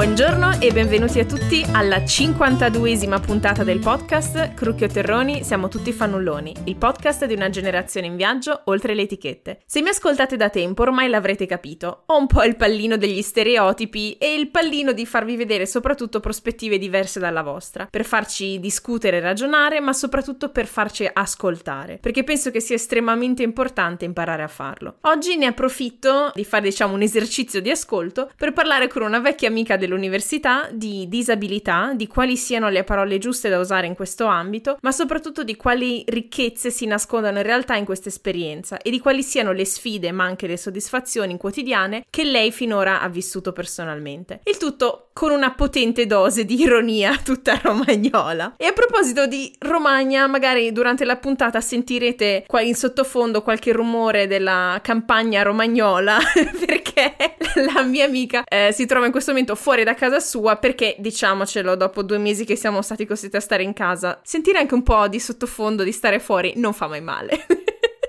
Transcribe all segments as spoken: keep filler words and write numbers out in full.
Buongiorno e benvenuti a tutti alla cinquantaduesima puntata del podcast Crucchio Terroni, siamo tutti fannulloni, il podcast di una generazione in viaggio oltre le etichette. Se mi ascoltate da tempo ormai l'avrete capito, ho un po' il pallino degli stereotipi e il pallino di farvi vedere soprattutto prospettive diverse dalla vostra, per farci discutere e ragionare, ma soprattutto per farci ascoltare, perché penso che sia estremamente importante imparare a farlo. Oggi ne approfitto di fare diciamo un esercizio di ascolto per parlare con una vecchia amica dell'università di disabilità, di quali siano le parole giuste da usare in questo ambito, ma soprattutto di quali ricchezze si nascondano in realtà in questa esperienza e di quali siano le sfide ma anche le soddisfazioni quotidiane che lei finora ha vissuto personalmente. Il tutto con una potente dose di ironia tutta romagnola. E a proposito di Romagna, magari durante la puntata sentirete qua in sottofondo qualche rumore della campagna romagnola perché la mia amica eh, si trova in questo momento fuori da casa sua perché, diciamocelo, dopo due mesi che siamo stati costretti a stare in casa, sentire anche un po' di sottofondo, di stare fuori, non fa mai male.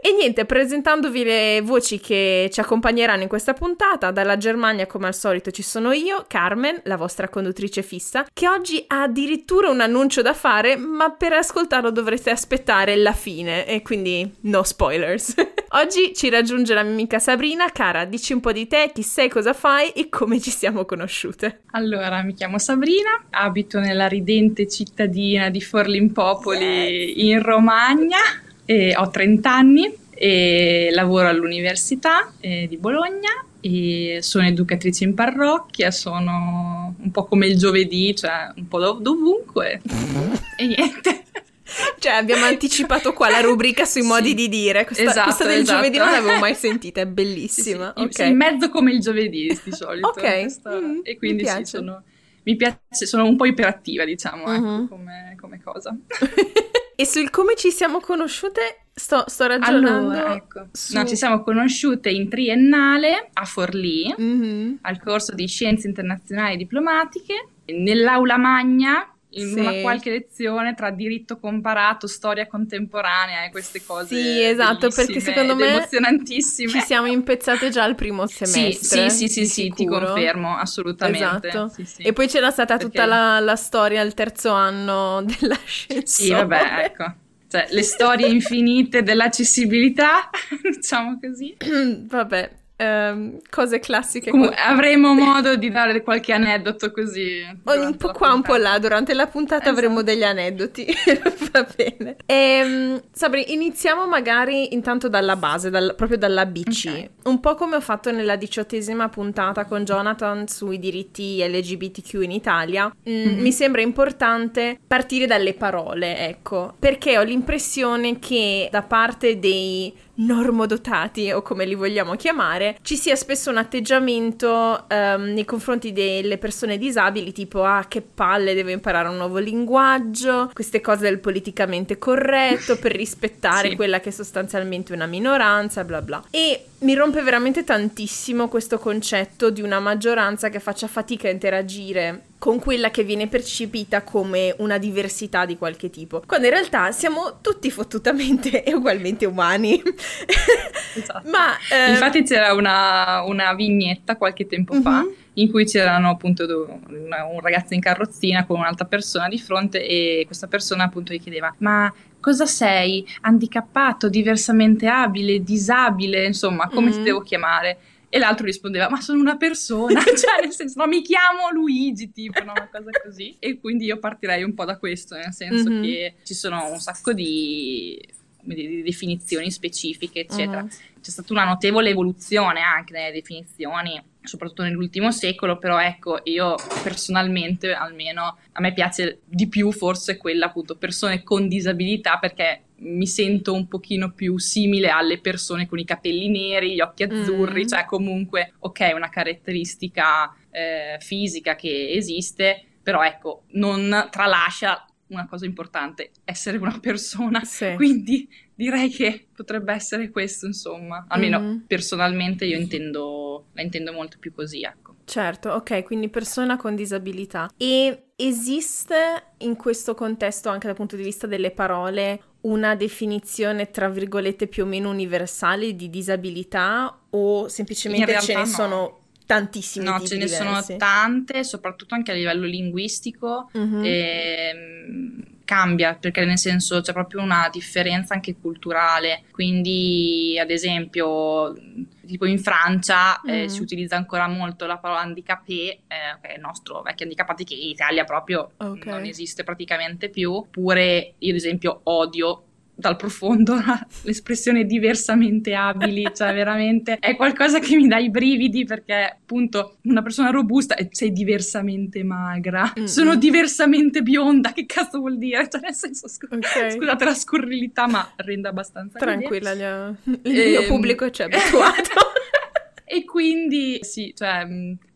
E niente, presentandovi le voci che ci accompagneranno in questa puntata, dalla Germania come al solito ci sono io, Carmen, la vostra conduttrice fissa, che oggi ha addirittura un annuncio da fare, ma per ascoltarlo dovrete aspettare la fine, e quindi no spoilers. Oggi ci raggiunge la mia amica Sabrina. Cara, dici un po' di te, chi sei, cosa fai e come ci siamo conosciute. Allora, mi chiamo Sabrina, abito nella ridente cittadina di Forlimpopoli, yes, in Romagna. E ho trenta anni e lavoro all'università eh, di Bologna e sono educatrice in parrocchia, sono un po' come il giovedì, cioè un po' dov- dovunque e niente. Cioè abbiamo anticipato qua la rubrica sui sì, modi di dire, questa, esatto, questa del esatto. Giovedì non l'avevo mai sentita, è bellissima. Sì, sì, okay. In mezzo come il giovedì di solito. Okay. Questa, mm, e quindi mi piace. Sì, sono, mi piace, sono un po' iperattiva diciamo, uh-huh. ecco, come, come cosa. E sul come ci siamo conosciute sto, sto ragionando. Allora, ecco. su... no, ci siamo conosciute in triennale a Forlì, mm-hmm. al corso di Scienze Internazionali e Diplomatiche, nell'aula magna, in sì. una qualche lezione tra diritto comparato, storia contemporanea e queste cose. Sì, esatto, perché secondo me emozionantissime. Ci siamo impezzate già al primo semestre. Sì, sì, sì, sì, sì, ti confermo, assolutamente. Esatto. Sì, sì. E poi c'era stata perché... tutta la, la storia al terzo anno dell'ascensore. Sì, vabbè, ecco. Cioè, le storie infinite dell'accessibilità, diciamo così. Vabbè. Um, cose classiche. Comunque, avremo modo di dare qualche aneddoto così un po' qua un po' là durante la puntata, esatto. Avremo degli aneddoti. Va bene, ehm, Sabri, iniziamo magari intanto dalla base, dal, proprio dalla B C, okay. Un po' come ho fatto nella diciottesima puntata con Jonathan sui diritti L G B T Q in Italia. mm, mm-hmm. Mi sembra importante partire dalle parole, ecco, perché ho l'impressione che da parte dei normodotati, o come li vogliamo chiamare, ci sia spesso un atteggiamento um, nei confronti delle persone disabili tipo ah che palle, devo imparare un nuovo linguaggio, queste cose del politicamente corretto per rispettare sì. quella che è sostanzialmente una minoranza, bla bla. E mi rompe veramente tantissimo questo concetto di una maggioranza che faccia fatica a interagire con quella che viene percepita come una diversità di qualche tipo, quando in realtà siamo tutti fottutamente e ugualmente umani. Esatto. Ma, ehm... infatti c'era una, una vignetta qualche tempo mm-hmm. fa in cui c'erano appunto un ragazzo in carrozzina con un'altra persona di fronte e questa persona appunto gli chiedeva ma cosa sei? Handicappato, diversamente abile, disabile, insomma come mm-hmm. ti devo chiamare? E l'altro rispondeva, ma sono una persona, cioè nel senso, ma mi chiamo Luigi, tipo, no, una cosa così. E quindi io partirei un po' da questo, nel senso mm-hmm. che ci sono un sacco di, di definizioni specifiche, eccetera. Mm-hmm. C'è stata una notevole evoluzione anche nelle definizioni, soprattutto nell'ultimo secolo, però ecco, io personalmente, almeno, a me piace di più forse quella appunto persone con disabilità, perché mi sento un pochino più simile alle persone con i capelli neri, gli occhi azzurri, mm. cioè comunque, ok, una caratteristica eh, fisica che esiste, però ecco, non tralascia una cosa importante, essere una persona, sì. quindi direi che potrebbe essere questo, insomma, almeno mm. personalmente io intendo, la intendo molto più così, ecco. Certo, ok, quindi persona con disabilità. E esiste in questo contesto, anche dal punto di vista delle parole, una definizione tra virgolette più o meno universale di disabilità, o semplicemente ce ne no. sono tantissimi no, tipi ce ne diversi. Sono tante, soprattutto anche a livello linguistico, mm-hmm. e cambia, perché nel senso c'è proprio una differenza anche culturale, quindi ad esempio tipo in Francia eh, mm. si utilizza ancora molto la parola handicapé, eh, che è il nostro vecchio handicappati, che in Italia proprio okay. non esiste praticamente più, oppure io ad esempio odio dal profondo l'espressione diversamente abili, cioè veramente è qualcosa che mi dà i brividi, perché appunto una persona robusta e sei diversamente magra, mm-hmm. sono diversamente bionda, che cazzo vuol dire? Cioè nel senso, scu- okay. scusate la scurrilità, ma rende abbastanza tranquilla, mia... il e... mio pubblico ci è abituato. E quindi sì, cioè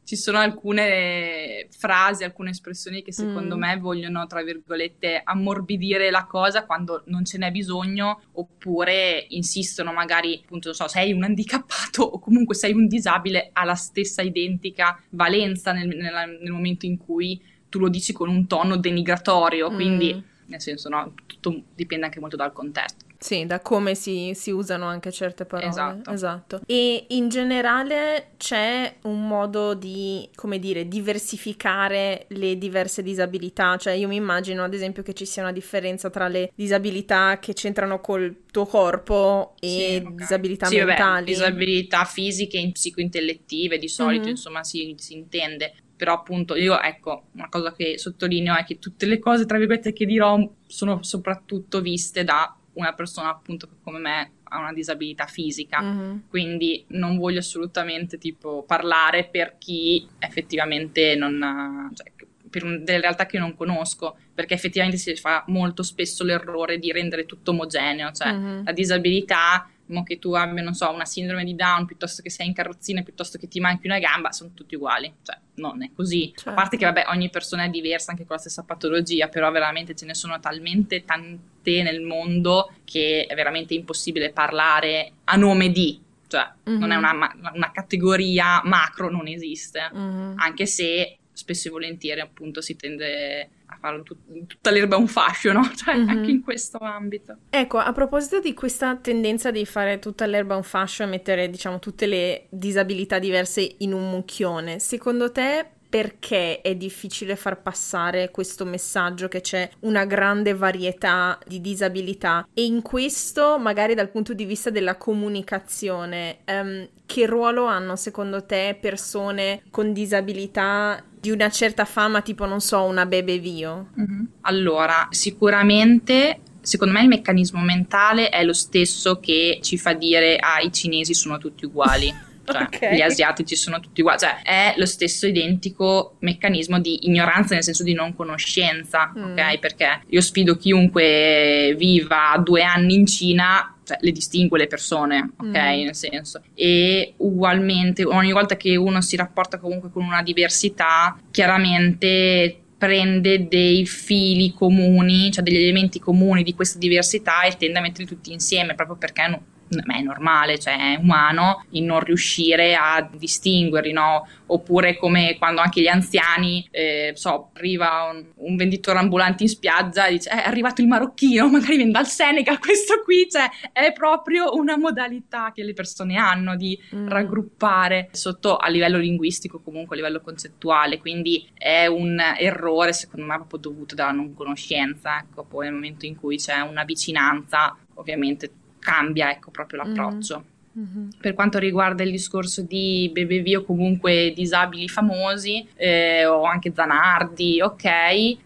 ci sono alcune frasi, alcune espressioni che secondo mm. me vogliono, tra virgolette, ammorbidire la cosa quando non ce n'è bisogno, oppure insistono magari, appunto, non so, sei un handicappato o comunque sei un disabile, ha la stessa identica valenza nel, nella, nel momento in cui tu lo dici con un tono denigratorio, quindi, mm. nel senso, no, tutto dipende anche molto dal contesto. Sì, da come si, si usano anche certe parole. Esatto. Esatto. E in generale c'è un modo di, come dire, diversificare le diverse disabilità? Cioè io mi immagino ad esempio che ci sia una differenza tra le disabilità che c'entrano col tuo corpo e sì, okay. disabilità sì, mentali. Vabbè, disabilità fisiche e psicointellettive di solito, mm-hmm. insomma si, si intende. Però appunto io, ecco, una cosa che sottolineo è che tutte le cose, tra virgolette, che dirò sono soprattutto viste da... una persona appunto che come me ha una disabilità fisica, mm-hmm. quindi non voglio assolutamente tipo parlare per chi effettivamente non ha, cioè, per un, delle realtà che non conosco, perché effettivamente si fa molto spesso l'errore di rendere tutto omogeneo, cioè mm-hmm. la disabilità, mo che tu abbia, non so, una sindrome di Down, piuttosto che sei in carrozzina, piuttosto che ti manchi una gamba, sono tutti uguali, cioè non è così, certo. a parte che vabbè ogni persona è diversa anche con la stessa patologia, però veramente ce ne sono talmente tante nel mondo che è veramente impossibile parlare a nome di, cioè mm-hmm. non è una, ma- una categoria macro, non esiste, mm-hmm. anche se spesso e volentieri appunto si tende a fare tut- tutta l'erba un fascio, no? Cioè mm-hmm. anche in questo ambito. Ecco, a proposito di questa tendenza di fare tutta l'erba un fascio e mettere, diciamo, tutte le disabilità diverse in un mucchione, secondo te perché è difficile far passare questo messaggio che c'è una grande varietà di disabilità? E in questo, magari dal punto di vista della comunicazione, um, che ruolo hanno secondo te persone con disabilità di una certa fama, tipo, non so, una Bebe Vio? Mm-hmm. Allora, sicuramente... secondo me il meccanismo mentale è lo stesso che ci fa dire ah, i cinesi sono tutti uguali, cioè okay. gli asiatici sono tutti uguali, cioè è lo stesso identico meccanismo di ignoranza, nel senso di non conoscenza, mm. ok? Perché io sfido chiunque viva due anni in Cina, cioè le distingue le persone, ok? Mm. Nel senso, e ugualmente ogni volta che uno si rapporta comunque con una diversità, chiaramente prende dei fili comuni, cioè degli elementi comuni di questa diversità e tende a metterli tutti insieme, proprio perché no, è normale, cioè è umano il non riuscire a distinguerli, no? Oppure come quando anche gli anziani, eh, so, arriva un, un venditore ambulante in spiaggia e dice eh, è arrivato il marocchino, magari viene dal Senegal questo qui, cioè è proprio una modalità che le persone hanno di mm. raggruppare sotto, a livello linguistico, comunque a livello concettuale, quindi è un errore secondo me proprio dovuto dalla non conoscenza, ecco. Poi nel momento in cui c'è una vicinanza ovviamente cambia, ecco, proprio l'approccio. Mm. Mm-hmm. Per quanto riguarda il discorso di Bebe Vio, comunque disabili famosi, eh, o anche Zanardi, ok,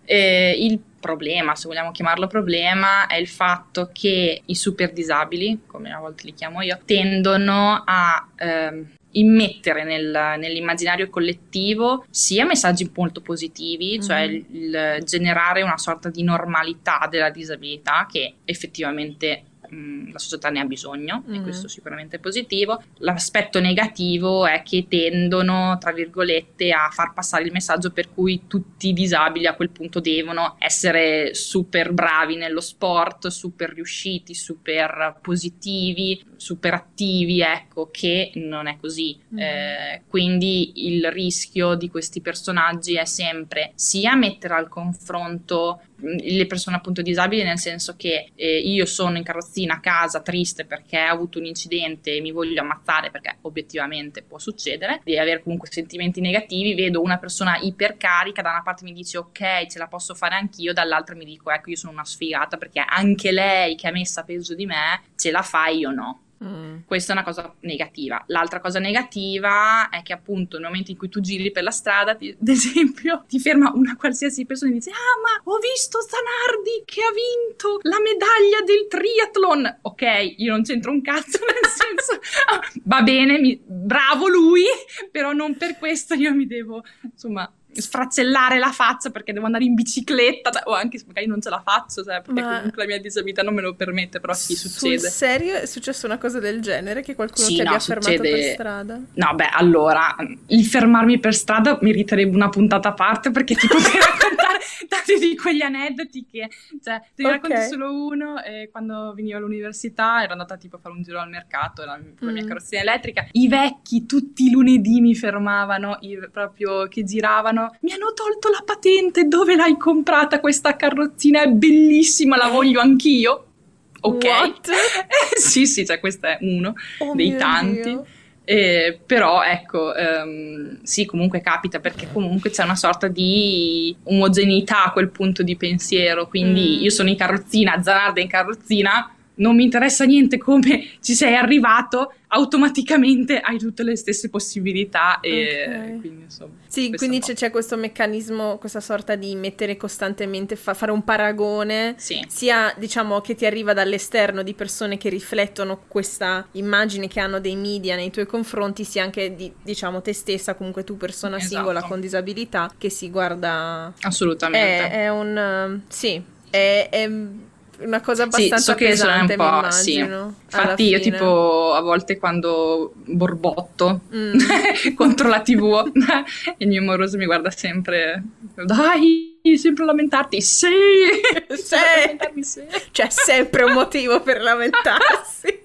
eh, il problema, se vogliamo chiamarlo problema, è il fatto che i super disabili, come a volte li chiamo io, tendono a eh, immettere nel, nell'immaginario collettivo sia messaggi molto positivi, mm-hmm. cioè il, il generare una sorta di normalità della disabilità, che effettivamente la società ne ha bisogno, mm. e questo sicuramente è positivo. L'aspetto negativo è che tendono, tra virgolette, a far passare il messaggio per cui tutti i disabili a quel punto devono essere super bravi nello sport, super riusciti, super positivi, super attivi, ecco, che non è così. Mm. Eh, quindi il rischio di questi personaggi è sempre sia mettere al confronto le persone appunto disabili, nel senso che eh, io sono in carrozzina, ragazzina a casa triste perché ha avuto un incidente e mi voglio ammazzare perché obiettivamente può succedere, di avere comunque sentimenti negativi, vedo una persona ipercarica, da una parte mi dice ok ce la posso fare anch'io, dall'altra mi dico ecco io sono una sfigata perché anche lei che ha messa peso di me ce la fa, io no. Mm. Questa è una cosa negativa. L'altra cosa negativa è che appunto nel momento in cui tu giri per la strada ti, ad esempio ti ferma una qualsiasi persona e dice ah ma ho visto Zanardi che ha vinto la medaglia del triathlon, ok io non c'entro un cazzo nel senso va bene mi, bravo lui, però non per questo io mi devo insomma sfraccellare la faccia perché devo andare in bicicletta o anche se magari non ce la faccio, cioè, perché ma comunque la mia disabilità non me lo permette, però sì, succede. Sul serio è successa una cosa del genere che qualcuno sì, ti no, abbia succede... fermato per strada? No beh allora il fermarmi per strada meriterebbe una puntata a parte perché ti potrei raccontare tanti di quegli aneddoti che cioè ti okay. racconto solo uno. Eh, quando venivo all'università ero andata tipo a fare un giro al mercato la, con mm. la mia carrozzina elettrica, i vecchi tutti i lunedì mi fermavano i, proprio che giravano mi hanno tolto la patente, dove l'hai comprata questa carrozzina, è bellissima, la voglio anch'io, ok sì sì cioè questo è uno oh dei tanti eh, però ecco ehm, sì comunque capita perché comunque c'è una sorta di omogeneità a quel punto di pensiero, quindi mm. io sono in carrozzina, Zanardi è in carrozzina, non mi interessa niente come ci sei arrivato, automaticamente hai tutte le stesse possibilità e okay. quindi insomma sì quindi c'è, c'è questo meccanismo, questa sorta di mettere costantemente fa, fare un paragone sì. sia diciamo che ti arriva dall'esterno di persone che riflettono questa immagine che hanno dei media nei tuoi confronti, sia anche di, diciamo te stessa comunque tu persona esatto. singola con disabilità che si guarda assolutamente è, è un sì è, è una cosa abbastanza sì, so che pesante, sono un po', sì. Infatti io fine. tipo a volte quando borbotto mm. contro la tivù il mio moroso mi guarda sempre dai sempre lamentarti sì, sì. lamentarmi, sì. C'è sempre un motivo per lamentarsi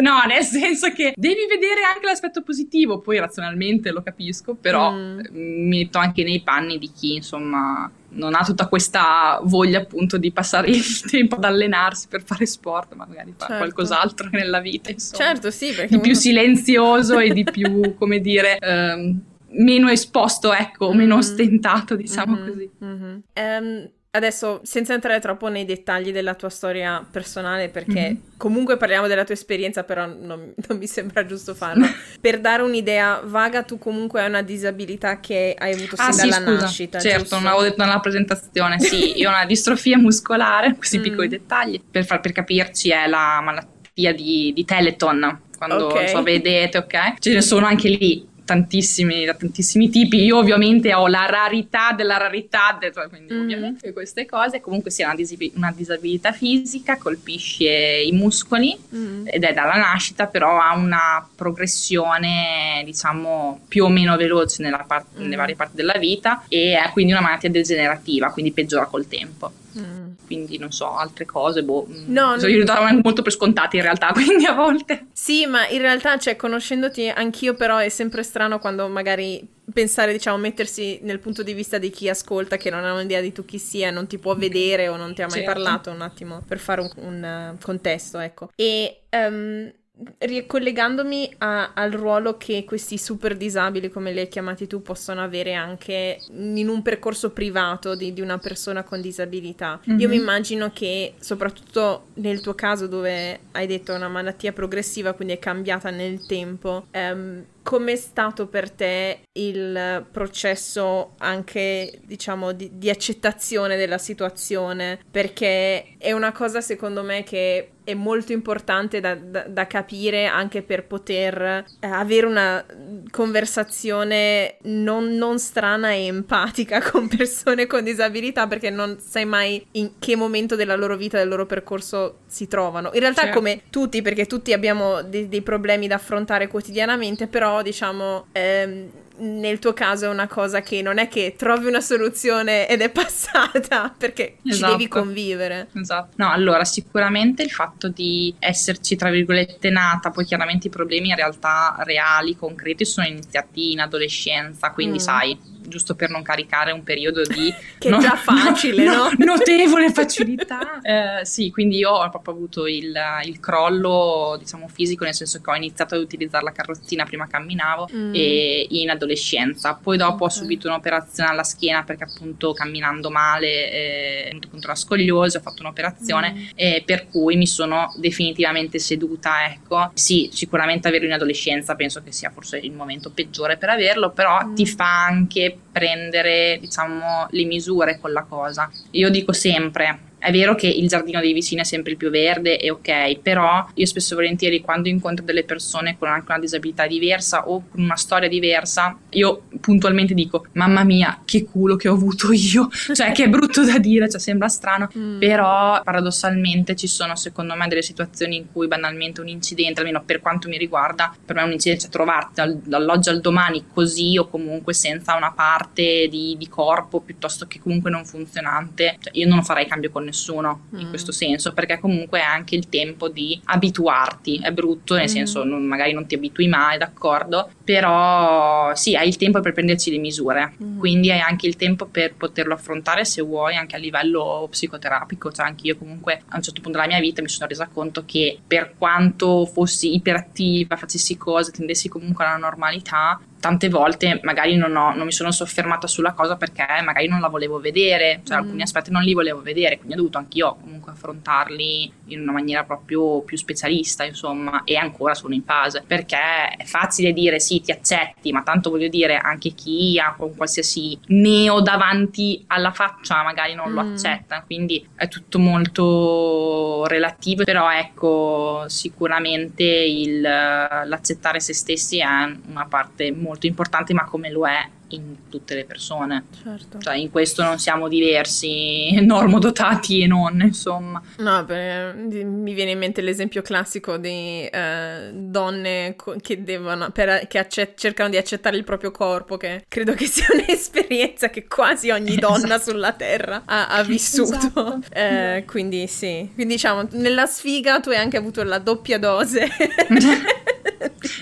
no nel senso che devi vedere anche l'aspetto positivo, poi razionalmente lo capisco però mm. mi metto anche nei panni di chi insomma non ha tutta questa voglia appunto di passare il tempo ad allenarsi per fare sport, ma magari fa certo. qualcos'altro nella vita insomma. Certo sì perché di uno... più silenzioso e di più come dire um, meno esposto ecco mm-hmm. meno ostentato diciamo mm-hmm. così mm-hmm. Um... Adesso, senza entrare troppo nei dettagli della tua storia personale, perché mm-hmm. comunque parliamo della tua esperienza, però non, non mi sembra giusto farlo. Per dare un'idea vaga, tu comunque hai una disabilità che hai avuto sin ah, dalla sì, nascita. Certo, giusto? Non l'avevo detto nella presentazione. Sì, io ho una distrofia muscolare, questi mm. piccoli dettagli. Per, far, per capirci è la malattia di, di Telethon, quando okay. so, vedete, ok? Ce ne sono anche lì. Tantissimi, da tantissimi tipi, io ovviamente ho la rarità della rarità, quindi mm-hmm. ovviamente queste cose, comunque sia una, disib- una disabilità fisica, colpisce i muscoli mm-hmm. ed è dalla nascita, però ha una progressione diciamo più o meno veloce nella part- mm-hmm. nelle varie parti della vita e è quindi una malattia degenerativa, quindi peggiora col tempo. Mm. Quindi non so altre cose boh no, so, io li davo molto per scontati in realtà, quindi a volte sì ma in realtà cioè conoscendoti anch'io però è sempre strano quando magari pensare diciamo mettersi nel punto di vista di chi ascolta che non ha un'idea di tu chi sia, non ti può vedere o non ti ha mai certo. parlato, un attimo per fare un, un uh, contesto ecco e um, ricollegandomi a, al ruolo che questi super disabili, come li hai chiamati tu, possono avere anche in un percorso privato di, di una persona con disabilità. Mm-hmm. Io mi immagino che, soprattutto nel tuo caso dove hai detto una malattia progressiva, quindi è cambiata nel tempo, ehm, com'è stato per te il processo anche, diciamo, di, di accettazione della situazione? Perché è una cosa, secondo me, che è molto importante da, da, da capire anche per poter eh, avere una conversazione non, non strana e empatica con persone con disabilità, perché non sai mai in che momento della loro vita, del loro percorso si trovano. In realtà certo. come tutti, perché tutti abbiamo de- dei problemi da affrontare quotidianamente, però diciamo... Ehm, nel tuo caso è una cosa che non è che trovi una soluzione ed è passata, perché esatto. ci devi convivere. Esatto. No, allora sicuramente il fatto di esserci tra virgolette nata, poi chiaramente i problemi in realtà reali, concreti sono iniziati in adolescenza, quindi mm. sai giusto per non caricare un periodo di che no, già facile, no, no? notevole facilità. Eh, sì, quindi io ho proprio avuto il, il crollo, diciamo, fisico, nel senso che ho iniziato ad utilizzare la carrozzina, prima camminavo, mm. e in adolescenza. Poi dopo okay. ho subito un'operazione alla schiena perché appunto camminando male, eh, contro la scoliosi, ho fatto un'operazione, mm. eh, per cui mi sono definitivamente seduta, ecco. Sì, sicuramente averlo in adolescenza penso che sia forse il momento peggiore per averlo, però mm. ti fa anche prendere, diciamo, le misure con la cosa. Io dico sempre, è vero che il giardino dei vicini è sempre il più verde e ok, però io spesso e volentieri quando incontro delle persone con anche una disabilità diversa o con una storia diversa, io puntualmente dico, mamma mia, che culo che ho avuto io, cioè che è brutto da dire, cioè sembra strano, mm. però paradossalmente ci sono secondo me delle situazioni in cui banalmente un incidente, almeno per quanto mi riguarda, per me è un incidente, cioè trovarti dal, dall'oggi al domani così o comunque senza una parte di, di corpo piuttosto che comunque non funzionante, cioè io non farei cambio con nessuno in mm. questo senso, perché comunque è anche il tempo di abituarti, è brutto nel mm. senso non, magari non ti abitui mai, d'accordo, però sì, hai il tempo per prenderci le misure, mm. quindi hai anche il tempo per poterlo affrontare se vuoi anche a livello psicoterapico, cioè anche io comunque a un certo punto della mia vita mi sono resa conto che per quanto fossi iperattiva, facessi cose, tendessi comunque alla normalità, tante volte magari non, ho, non mi sono soffermata sulla cosa perché magari non la volevo vedere, cioè mm. alcuni aspetti non li volevo vedere, quindi ho dovuto anch'io comunque affrontarli in una maniera proprio più specialista, insomma, e ancora sono in fase, perché è facile dire sì, ti accetti, ma tanto voglio dire anche chi ha un qualsiasi neo davanti alla faccia magari non mm. lo accetta, quindi è tutto molto relativo, però ecco, sicuramente il, l'accettare se stessi è una parte molto molto importante, ma come lo è in tutte le persone, certo. Cioè in questo non siamo diversi, normodotati e non, insomma. No, beh, mi viene in mente l'esempio classico di eh, donne che devono per, che accett- cercano di accettare il proprio corpo, che credo che sia un'esperienza che quasi ogni donna esatto. sulla terra ha, ha vissuto, esatto. eh, quindi sì, quindi diciamo nella sfiga tu hai anche avuto la doppia dose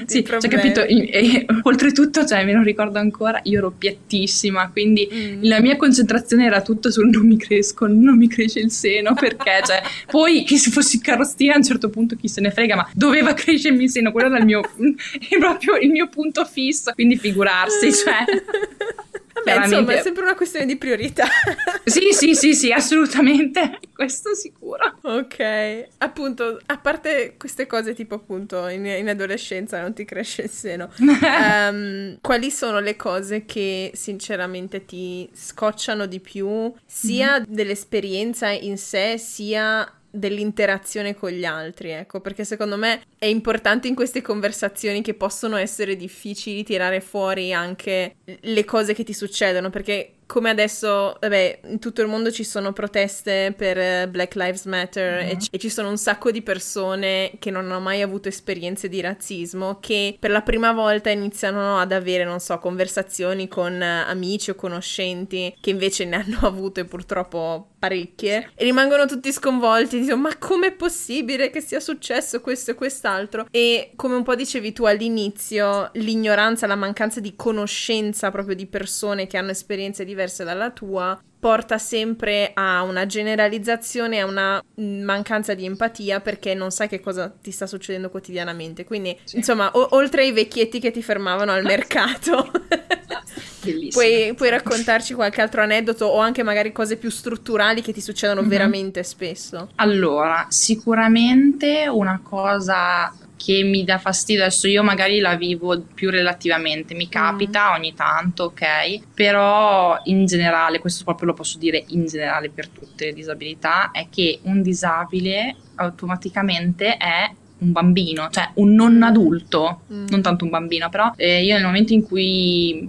sì, cioè, capito, e, e, oltretutto, cioè, me lo ricordo ancora, io ero piattissima, quindi mm. la mia concentrazione era tutta sul non mi cresco, non mi cresce il seno, perché cioè, poi che se fossi carrozzina a un certo punto chi se ne frega, ma doveva crescermi il seno, quello era il mio, è proprio il mio punto fisso, quindi figurarsi, cioè... Beh, insomma, è sempre una questione di priorità. Sì, sì, sì, sì, assolutamente, questo sicuro. Ok, appunto, a parte queste cose tipo appunto in, in adolescenza non ti cresce il seno, um, quali sono le cose che sinceramente ti scocciano di più, sia mm-hmm. dell'esperienza in sé, sia... dell'interazione con gli altri, ecco, perché secondo me è importante in queste conversazioni che possono essere difficili tirare fuori anche le cose che ti succedono, perché come adesso, vabbè, in tutto il mondo ci sono proteste per Black Lives Matter, mm-hmm. e, c- e ci sono un sacco di persone che non hanno mai avuto esperienze di razzismo che per la prima volta iniziano ad avere, non so, conversazioni con amici o conoscenti che invece ne hanno avute purtroppo parecchie, e rimangono tutti sconvolti, dicono ma com'è possibile che sia successo questo e quest'altro, e come un po' dicevi tu all'inizio, l'ignoranza, la mancanza di conoscenza proprio di persone che hanno esperienze diverse dalla tua porta sempre a una generalizzazione, a una mancanza di empatia, perché non sai che cosa ti sta succedendo quotidianamente, quindi sì. insomma o- oltre ai vecchietti che ti fermavano al mercato puoi, puoi raccontarci qualche altro aneddoto o anche magari cose più strutturali che ti succedono mm-hmm. veramente spesso? Allora, sicuramente una cosa che mi dà fastidio, adesso io magari la vivo più relativamente, mi capita mm. ogni tanto, ok, però in generale, questo proprio lo posso dire in generale per tutte le disabilità, è che un disabile automaticamente è un bambino, cioè un non adulto, mm. non tanto un bambino, però eh, io nel momento in cui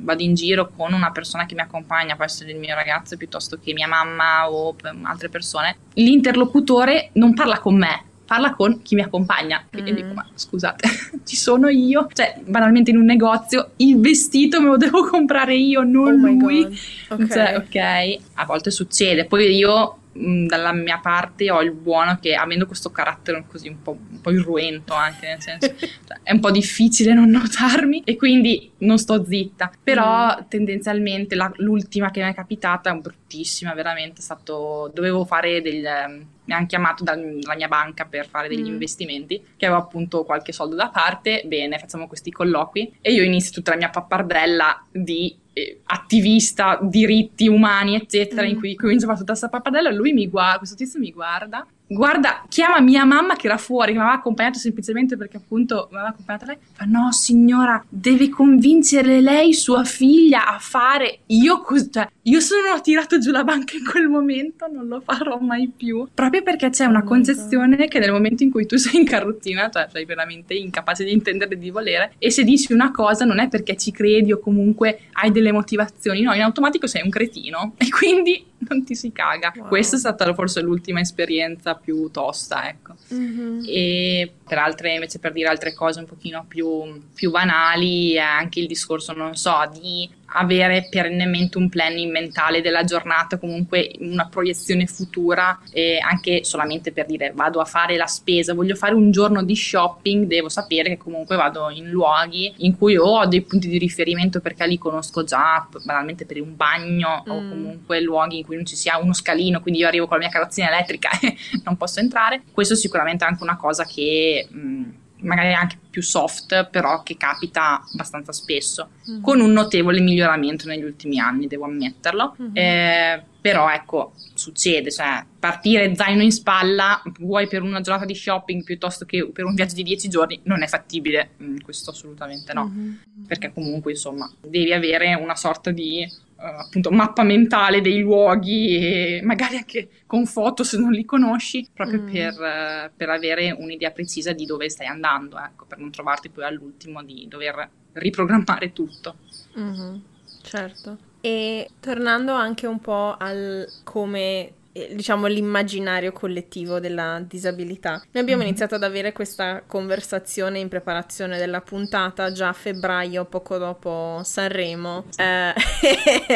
vado in giro con una persona che mi accompagna, può essere il mio ragazzo piuttosto che mia mamma o altre persone, l'interlocutore non parla con me, parla con chi mi accompagna, quindi mm. dico ma scusate ci sono io, cioè banalmente in un negozio il vestito me lo devo comprare io, non oh lui, okay. Cioè, ok, a volte succede, poi io mh, dalla mia parte ho il buono che, avendo questo carattere così un po', un po' irruento anche, nel senso, cioè, è un po' difficile non notarmi e quindi non sto zitta, però mm. tendenzialmente la, l'ultima che mi è capitata è bruttissima, veramente, è stato, dovevo fare del... Um, mi hanno chiamato dal, dalla mia banca per fare degli mm. investimenti, che avevo appunto qualche soldo da parte, bene, facciamo questi colloqui, e io inizio tutta la mia pappardella di eh, attivista, diritti umani, eccetera, mm. in cui comincio a fare tutta questa pappardella, lui mi guarda, questo tizio mi guarda, guarda, chiama mia mamma che era fuori, che mi aveva accompagnato semplicemente perché appunto mi aveva accompagnato lei, fa: no signora, deve convincere lei sua figlia a fare. Io cos- cioè, io sono tirato giù la banca in quel momento, non lo farò mai più, proprio perché c'è una concezione che nel momento in cui tu sei in carrozzina, cioè sei veramente incapace di intendere e di volere, e se dici una cosa non è perché ci credi o comunque hai delle motivazioni, no, in automatico sei un cretino e quindi non ti si caga. Wow. Questa è stata forse l'ultima esperienza più tosta, ecco. Mm-hmm. E per altre, invece, per dire altre cose un pochino più, più banali, è anche il discorso, non so, di avere perennemente un planning mentale della giornata, comunque una proiezione futura, e anche solamente per dire vado a fare la spesa, voglio fare un giorno di shopping, devo sapere che comunque vado in luoghi in cui ho dei punti di riferimento perché li conosco già, banalmente per un bagno mm. o comunque luoghi in cui non ci sia uno scalino, quindi io arrivo con la mia carrozzina elettrica e non posso entrare. Questo è sicuramente anche una cosa che mh, magari anche più soft, però che capita abbastanza spesso, mm-hmm. con un notevole miglioramento negli ultimi anni, devo ammetterlo, mm-hmm. eh, però ecco, succede, cioè partire zaino in spalla, vuoi per una giornata di shopping piuttosto che per un viaggio di dieci giorni, non è fattibile, mm, questo assolutamente no, mm-hmm. perché comunque insomma devi avere una sorta di... Uh, appunto mappa mentale dei luoghi e magari anche con foto se non li conosci, proprio mm. per, uh, per avere un'idea precisa di dove stai andando, ecco, per non trovarti poi all'ultimo di dover riprogrammare tutto. Mm-hmm. Certo. E tornando anche un po' al come, diciamo, l'immaginario collettivo della disabilità. Noi abbiamo mm-hmm. iniziato ad avere questa conversazione in preparazione della puntata già a febbraio, poco dopo Sanremo. Eh...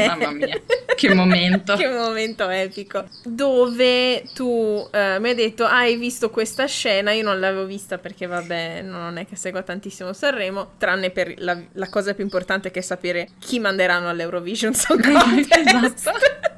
Mamma mia, che momento! Che momento epico! Dove tu eh, mi hai detto: hai visto questa scena? Io non l'avevo vista perché, vabbè, non è che segua tantissimo Sanremo, tranne per la, la cosa più importante che è sapere chi manderanno all'Eurovision Song Contest. Esatto.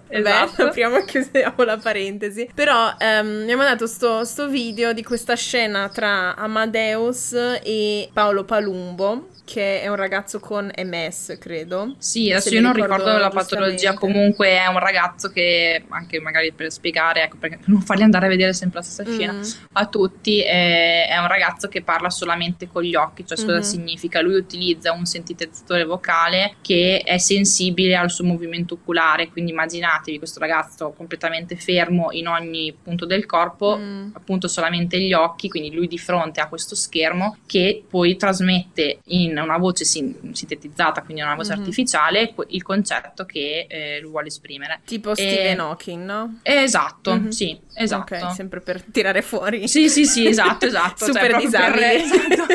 Esatto. Beh, prima chiudiamo la parentesi. Però ehm, mi ha mandato sto, sto video di questa scena tra Amadeus e Paolo Palumbo, che è un ragazzo con M S, credo. Sì, adesso io non ricordo, ricordo la patologia, comunque è un ragazzo che, anche magari per spiegare, ecco, perché non fargli andare a vedere sempre la stessa scena, mm-hmm. a tutti, è, è un ragazzo che parla solamente con gli occhi, cioè mm-hmm. cosa significa? Lui utilizza un sintetizzatore vocale che è sensibile al suo movimento oculare, quindi immaginatevi questo ragazzo completamente fermo in ogni punto del corpo, mm. appunto solamente gli occhi, quindi lui di fronte a questo schermo che poi trasmette in una voce sin- sintetizzata, quindi una voce mm-hmm. artificiale, il concetto che eh, lui vuole esprimere. Tipo Stephen Hawking, no? Esatto, mm-hmm. sì, esatto. Ok, sempre per tirare fuori. Sì, sì, sì, esatto, esatto. Super cioè, disabile. Esatto.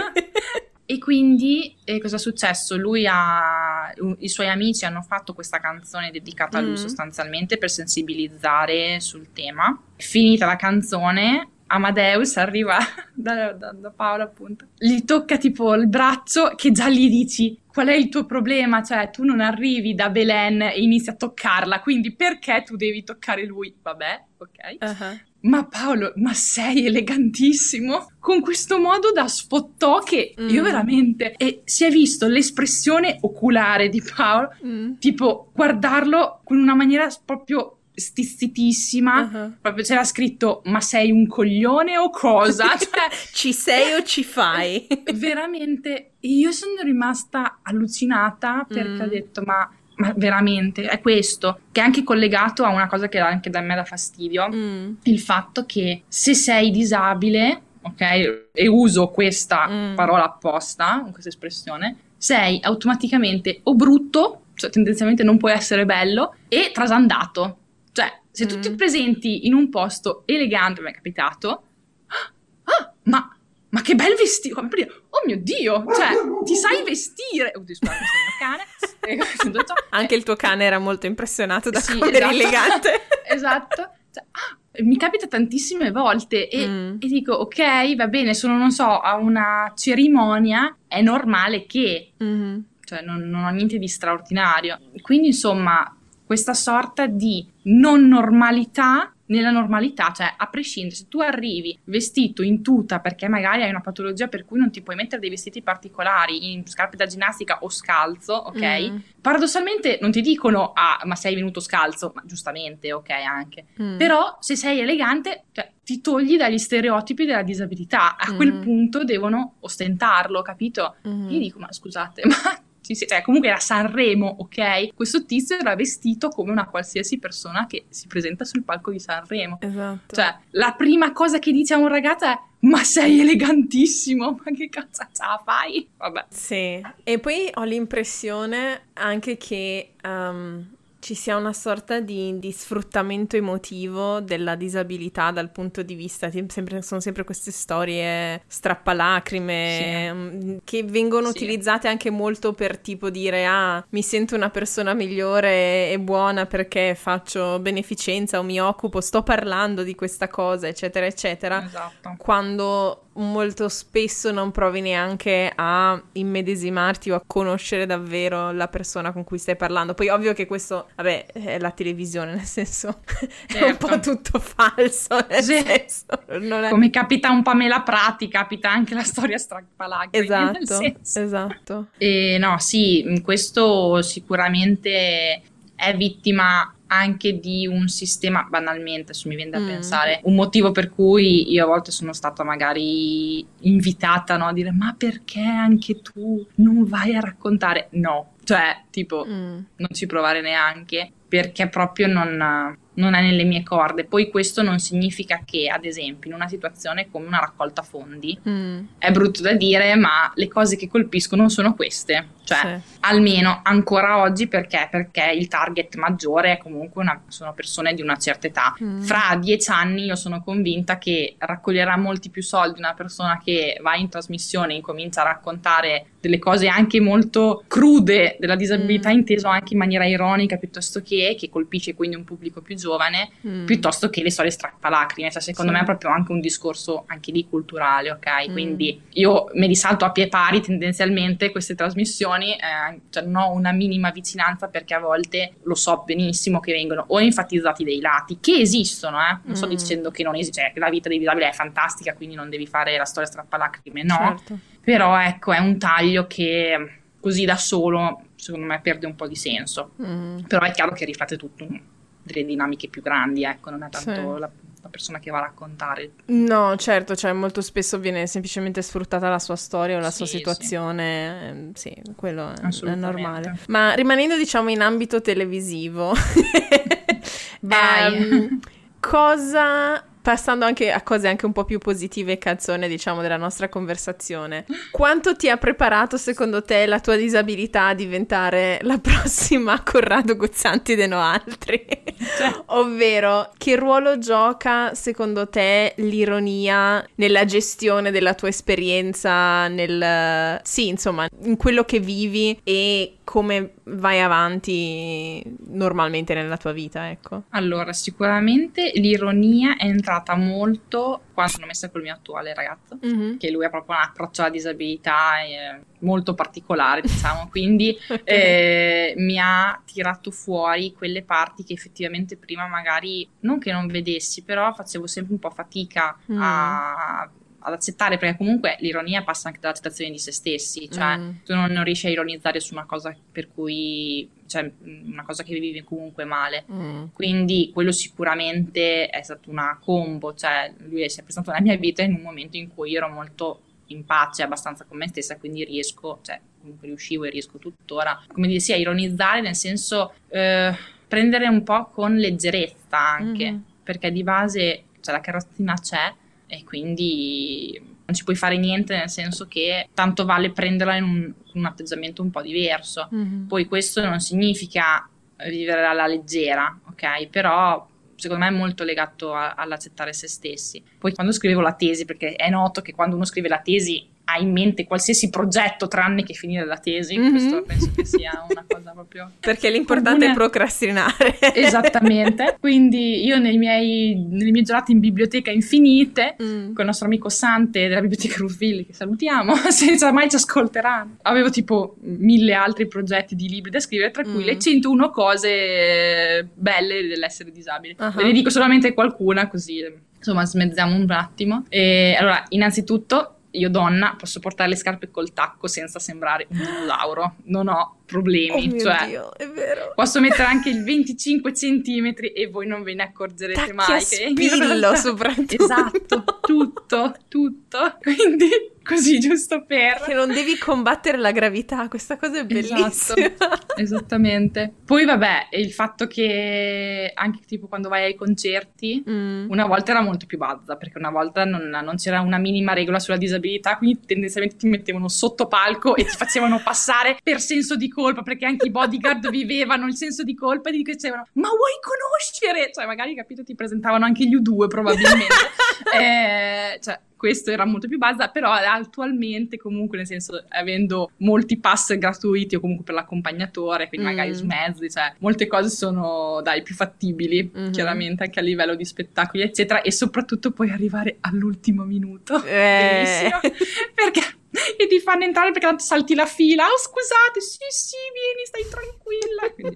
E quindi eh, cosa è successo? Lui ha, i suoi amici hanno fatto questa canzone dedicata mm. a lui sostanzialmente per sensibilizzare sul tema. Finita la canzone, Amadeus arriva da, da, da Paolo, appunto, gli tocca tipo il braccio, che già gli dici: qual è il tuo problema? Cioè, tu non arrivi da Belen e inizi a toccarla, quindi perché tu devi toccare lui? Vabbè, ok. Uh-huh. Ma Paolo, ma sei elegantissimo, con questo modo da sfottò che mm. io veramente... E si è visto l'espressione oculare di Paolo, mm. tipo guardarlo con una maniera proprio... stizzitissima, uh-huh. proprio c'era scritto: ma sei un coglione o cosa? Cioè, ci sei o ci fai? Veramente, io sono rimasta allucinata perché mm. ho detto: ma, ma veramente è questo? Che è anche collegato a una cosa che anche da me dà fastidio, mm. il fatto che se sei disabile, ok, e uso questa mm. parola apposta, questa espressione, sei automaticamente o brutto, cioè tendenzialmente non puoi essere bello, e trasandato. Cioè, se tu mm. ti presenti in un posto elegante, mi è capitato, ah, ma, ma che bel vestito, oh mio Dio, cioè, ti sai vestire, oh, scusate, sei un cane. Anche il tuo cane era molto impressionato da sì, come esatto. eri elegante. Esatto, cioè, ah, mi capita tantissime volte e, mm. e dico ok, va bene, sono, non so, a una cerimonia, è normale che, mm. cioè non, non ho niente di straordinario. Quindi insomma questa sorta di non normalità nella normalità, cioè a prescindere, se tu arrivi vestito in tuta perché magari hai una patologia per cui non ti puoi mettere dei vestiti particolari, in scarpe da ginnastica o scalzo, ok? Mm. Paradossalmente non ti dicono ah, ma sei venuto scalzo, ma giustamente, ok, anche. Mm. Però se sei elegante, cioè, ti togli dagli stereotipi della disabilità, a mm. quel punto devono ostentarlo, capito? Mm. Io dico, ma scusate, ma... Cioè, comunque era Sanremo, ok? Questo tizio era vestito come una qualsiasi persona che si presenta sul palco di Sanremo. Esatto. Cioè, la prima cosa che dice a un ragazzo è ma sei elegantissimo, ma che cazzo ce la fai? Vabbè. Sì, e poi ho l'impressione anche che... Um... ci sia una sorta di, di sfruttamento emotivo della disabilità dal punto di vista, sempre, sono sempre queste storie strappalacrime, sì, che vengono, sì, utilizzate anche molto per tipo dire ah, mi sento una persona migliore e buona perché faccio beneficenza o mi occupo, sto parlando di questa cosa, eccetera eccetera. Esatto. Quando molto spesso non provi neanche a immedesimarti o a conoscere davvero la persona con cui stai parlando. Poi ovvio che questo, vabbè, è la televisione, nel senso, certo, è un po' tutto falso, nel senso, non è... Come capita un Pamela Prati, capita anche la storia strappalacrime. Esatto, esatto. E no, sì, questo sicuramente è vittima... anche di un sistema, banalmente, se mi viene da mm. pensare, un motivo per cui io a volte sono stata magari invitata, no, a dire ma perché anche tu non vai a raccontare? No, cioè tipo mm. non ci provare neanche, perché proprio non, non è nelle mie corde. Poi questo non significa che, ad esempio, in una situazione come una raccolta fondi, mm. è brutto da dire, ma le cose che colpiscono sono queste. Cioè, sì, almeno ancora oggi, perché? Perché il target maggiore è comunque una, sono persone di una certa età. Mm. Fra dieci anni io sono convinta che raccoglierà molti più soldi una persona che va in trasmissione e incomincia a raccontare delle cose anche molto crude della disabilità, mm. inteso anche in maniera ironica, piuttosto che, che colpisce quindi un pubblico più giovane, mm. piuttosto che le storie strappalacrime. Cioè, secondo, sì, me è proprio anche un discorso anche lì culturale, ok? Mm. Quindi io me li salto a pie pari tendenzialmente queste trasmissioni, eh, cioè non ho una minima vicinanza, perché a volte lo so benissimo che vengono o enfatizzati dei lati che esistono, eh? Non sto mm. dicendo che non esiste, cioè, che la vita dei disabili è fantastica, quindi non devi fare la storia strappalacrime, no? Certo. Però ecco, è un taglio che così da solo secondo me perde un po' di senso, mm. però è chiaro che riflette tutto delle dinamiche più grandi, ecco, non è tanto, sì, la, la persona che va a raccontare. No, certo, cioè molto spesso viene semplicemente sfruttata la sua storia o la, sì, sua situazione, sì, sì, quello è normale. Ma rimanendo, diciamo, in ambito televisivo, vai. um, cosa... Passando anche a cose anche un po' più positive e cazzone, diciamo, della nostra conversazione. Quanto ti ha preparato, secondo te, la tua disabilità a diventare la prossima Corrado Guzzanti de Noaltri? Cioè. Ovvero, che ruolo gioca, secondo te, l'ironia nella gestione della tua esperienza, nel... sì, insomma, in quello che vivi e come vai avanti normalmente nella tua vita, ecco? Allora, sicuramente l'ironia è entrata molto quando sono messa col mio attuale ragazzo, mm-hmm. che lui ha proprio un approccio alla disabilità eh, molto particolare, diciamo, quindi okay. eh, mi ha tirato fuori quelle parti che effettivamente prima magari non che non vedessi, però facevo sempre un po' fatica mm. a ad accettare, perché comunque l'ironia passa anche dall'accettazione di se stessi, cioè mm. tu non, non riesci a ironizzare su una cosa per cui, cioè una cosa che vivi comunque male, mm. quindi quello sicuramente è stata una combo, cioè lui è sempre stato nella mia vita in un momento in cui ero molto in pace abbastanza con me stessa, quindi riesco, cioè comunque riuscivo e riesco tuttora, come dire, sì, a ironizzare, nel senso eh, prendere un po' con leggerezza anche, mm. perché di base, cioè, la carrozzina c'è e quindi non ci puoi fare niente, nel senso che tanto vale prenderla in un, un atteggiamento un po' diverso. Mm-hmm. Poi questo non significa vivere alla leggera, ok? Però secondo me è molto legato a, all'accettare se stessi. Poi quando scrivevo la tesi, perché è noto che quando uno scrive la tesi ha in mente qualsiasi progetto tranne che finire la tesi, mm-hmm. questo penso che sia una cosa proprio... Perché l'importante comune. È procrastinare. Esattamente, quindi io nei miei, nelle mie giornate in biblioteca infinite, mm. con il nostro amico Sante della biblioteca Ruffilli, che salutiamo, senza mai ci ascolteranno, avevo tipo mille altri progetti di libri da scrivere, tra cui mm. le centouno cose belle dell'essere disabile. Uh-huh. Ve ne dico solamente qualcuna così, insomma, smezziamo un attimo. E, allora, innanzitutto... Io donna posso portare le scarpe col tacco senza sembrare un dinosauro, non ho problemi, oh cioè Dio, è vero. Posso mettere anche il venticinque centimetri e voi non ve ne accorgerete Tacchi mai. Spillo soprattutto. Esatto, tutto, tutto, quindi così giusto per... Che non devi combattere la gravità, questa cosa è bellissima. Esatto, esattamente. Poi vabbè, il fatto che anche tipo quando vai ai concerti, mm. una volta era molto più bazza, perché una volta non, non c'era una minima regola sulla disabilità, quindi tendenzialmente ti mettevano sotto palco e ti facevano passare per senso di colpa, perché anche i bodyguard vivevano il senso di colpa e ti dicevano ma vuoi conoscere? Cioè magari, capito, ti presentavano anche gli U due probabilmente. eh, cioè questo era molto più bassa, però attualmente comunque, nel senso, avendo molti pass gratuiti o comunque per l'accompagnatore, quindi mm. magari smezzi, cioè molte cose sono, dai, più fattibili, mm-hmm. chiaramente anche a livello di spettacoli eccetera, e soprattutto puoi arrivare all'ultimo minuto, eh. benissimo, perché e ti fanno entrare perché tanto salti la fila, oh scusate, sì sì vieni, stai tranquilla, quindi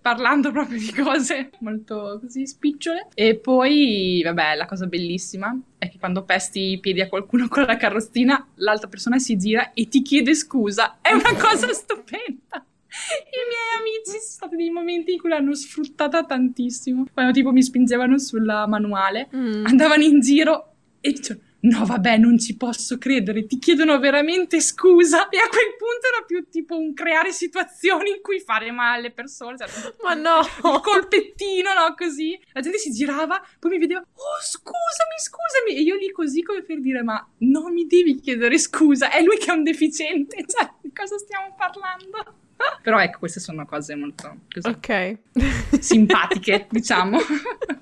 parlando proprio di cose molto così spicciole. E poi vabbè, la cosa bellissima è che quando pesti i piedi a qualcuno con la carrozzina, l'altra persona si gira e ti chiede scusa, è una cosa stupenda. I miei amici sono stati dei momenti in cui l'hanno sfruttata tantissimo, quando tipo mi spingevano sulla manuale, mm. andavano in giro e dicevano no vabbè, non ci posso credere, ti chiedono veramente scusa, e a quel punto era più tipo un creare situazioni in cui fare male alle persone, cioè, ma no, il colpettino, no, così la gente si girava, poi mi vedeva, oh scusami, scusami, e io lì così come per dire ma non mi devi chiedere scusa, è lui che è un deficiente, cioè di cosa stiamo parlando? Però ecco, queste sono cose molto così, okay. simpatiche, diciamo.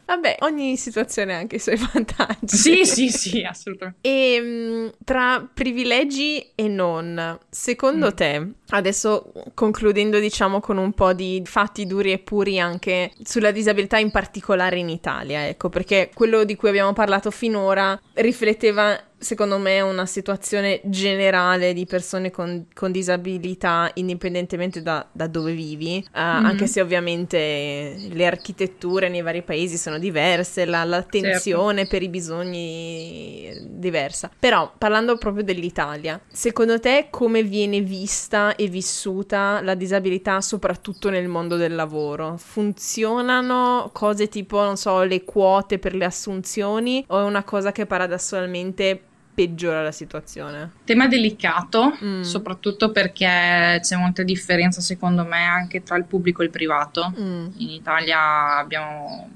Vabbè, ogni situazione ha anche i suoi vantaggi. Sì, sì, sì, assolutamente. E tra privilegi e non, secondo mm. te, adesso concludendo diciamo con un po' di fatti duri e puri anche sulla disabilità, in particolare in Italia, ecco, perché quello di cui abbiamo parlato finora rifletteva secondo me una situazione generale di persone con, con disabilità, indipendentemente da, da dove vivi, uh, mm-hmm. anche se ovviamente le architetture nei vari paesi sono diverse, la, l'attenzione certo. per i bisogni è diversa. Però parlando proprio dell'Italia, secondo te come viene vista e vissuta la disabilità soprattutto nel mondo del lavoro? Funzionano cose tipo, non so, le quote per le assunzioni, o è una cosa che paradossalmente peggiora la situazione? Tema delicato, mm. soprattutto perché c'è molta differenza secondo me anche tra il pubblico e il privato. Mm. In Italia abbiamo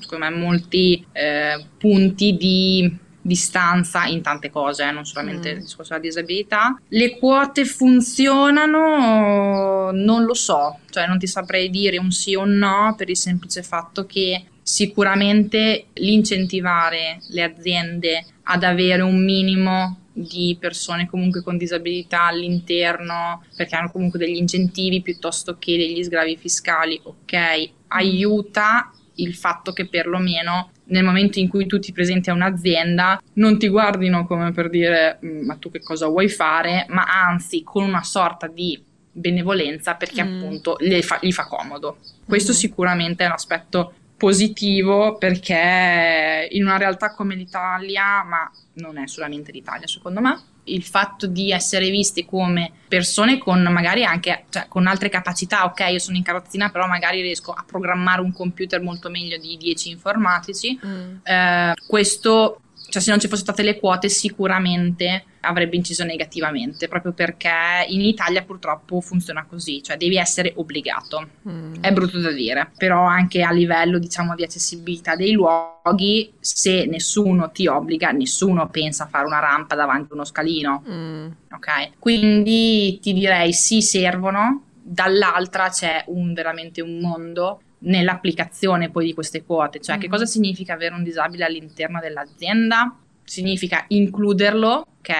secondo me molti eh, punti di distanza in tante cose, eh, non solamente mm. il discorso della disabilità. Le quote funzionano? Non lo so, cioè non ti saprei dire un sì o un no, per il semplice fatto che sicuramente l'incentivare le aziende ad avere un minimo di persone comunque con disabilità all'interno, perché hanno comunque degli incentivi piuttosto che degli sgravi fiscali, ok, aiuta il fatto che perlomeno nel momento in cui tu ti presenti a un'azienda non ti guardino come per dire ma tu che cosa vuoi fare, ma anzi con una sorta di benevolenza, perché mm. appunto le fa, gli fa comodo. Questo mm. sicuramente è un aspetto positivo, perché in una realtà come l'Italia, ma non è solamente l'Italia secondo me, il fatto di essere visti come persone con magari anche, cioè, con altre capacità, ok io sono in carrozzina però magari riesco a programmare un computer molto meglio di dieci informatici, mm. eh, questo, cioè se non ci fossero state le quote sicuramente avrebbe inciso negativamente, proprio perché in Italia purtroppo funziona così, cioè devi essere obbligato. Mm. È brutto da dire, però anche a livello diciamo di accessibilità dei luoghi, se nessuno ti obbliga, nessuno pensa a fare una rampa davanti a uno scalino, mm. ok? Quindi ti direi sì, servono, dall'altra c'è un veramente un mondo nell'applicazione poi di queste quote, cioè mm. che cosa significa avere un disabile all'interno dell'azienda? Significa includerlo, ok?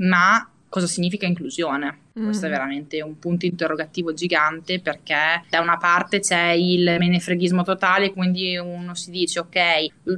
ma cosa significa inclusione? Mm. Questo è veramente un punto interrogativo gigante, perché da una parte c'è il menefreghismo totale, quindi uno si dice ok,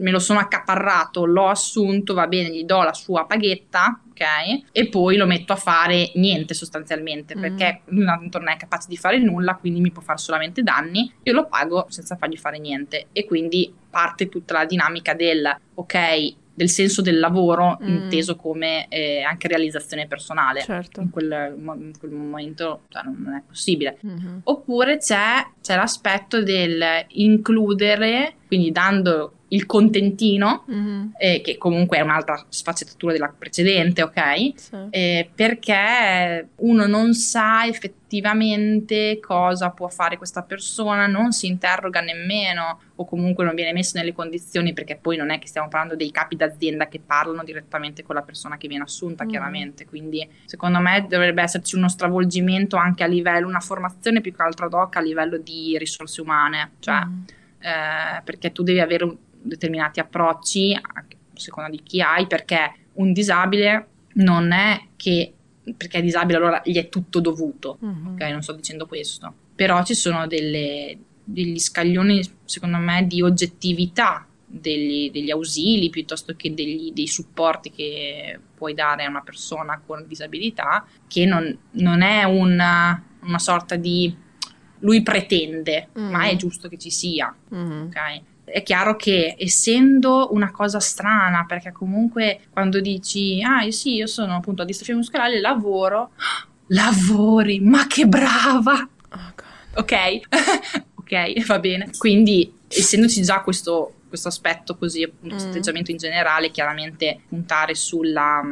me lo sono accaparrato, l'ho assunto, va bene, gli do la sua paghetta, ok, e poi lo metto a fare niente sostanzialmente, mm. perché lui non è capace di fare nulla, quindi mi può fare solamente danni, io lo pago senza fargli fare niente, e quindi parte tutta la dinamica del ok, del senso del lavoro mm. inteso come eh, anche realizzazione personale. Certo. In quel, in quel momento, cioè, non è possibile. Mm-hmm. Oppure c'è, c'è l'aspetto del includere, quindi dando il contentino, mm-hmm. eh, che comunque è un'altra sfaccettatura della precedente, ok? Sì. Eh, perché uno non sa effettivamente cosa può fare questa persona, non si interroga nemmeno, o comunque non viene messo nelle condizioni, perché poi non è che stiamo parlando dei capi d'azienda che parlano direttamente con la persona che viene assunta, mm. chiaramente, quindi secondo me dovrebbe esserci uno stravolgimento anche a livello, una formazione più che altro ad hoc a livello di risorse umane, cioè mm. eh, perché tu devi avere un determinati approcci a seconda di chi hai, perché un disabile non è che perché è disabile allora gli è tutto dovuto, mm-hmm. ok, non sto dicendo questo, però ci sono delle, degli scaglioni secondo me di oggettività degli, degli ausili piuttosto che degli, dei supporti che puoi dare a una persona con disabilità, che non, non è una, una sorta di lui pretende, mm-hmm. ma è giusto che ci sia, mm-hmm. ok. È chiaro che essendo una cosa strana, perché comunque quando dici ah sì io sono appunto a distrofia muscolare, lavoro, lavori, ma che brava, oh, ok ok va bene, quindi essendoci già questo, questo aspetto così appunto mm. atteggiamento in generale, chiaramente puntare sulla,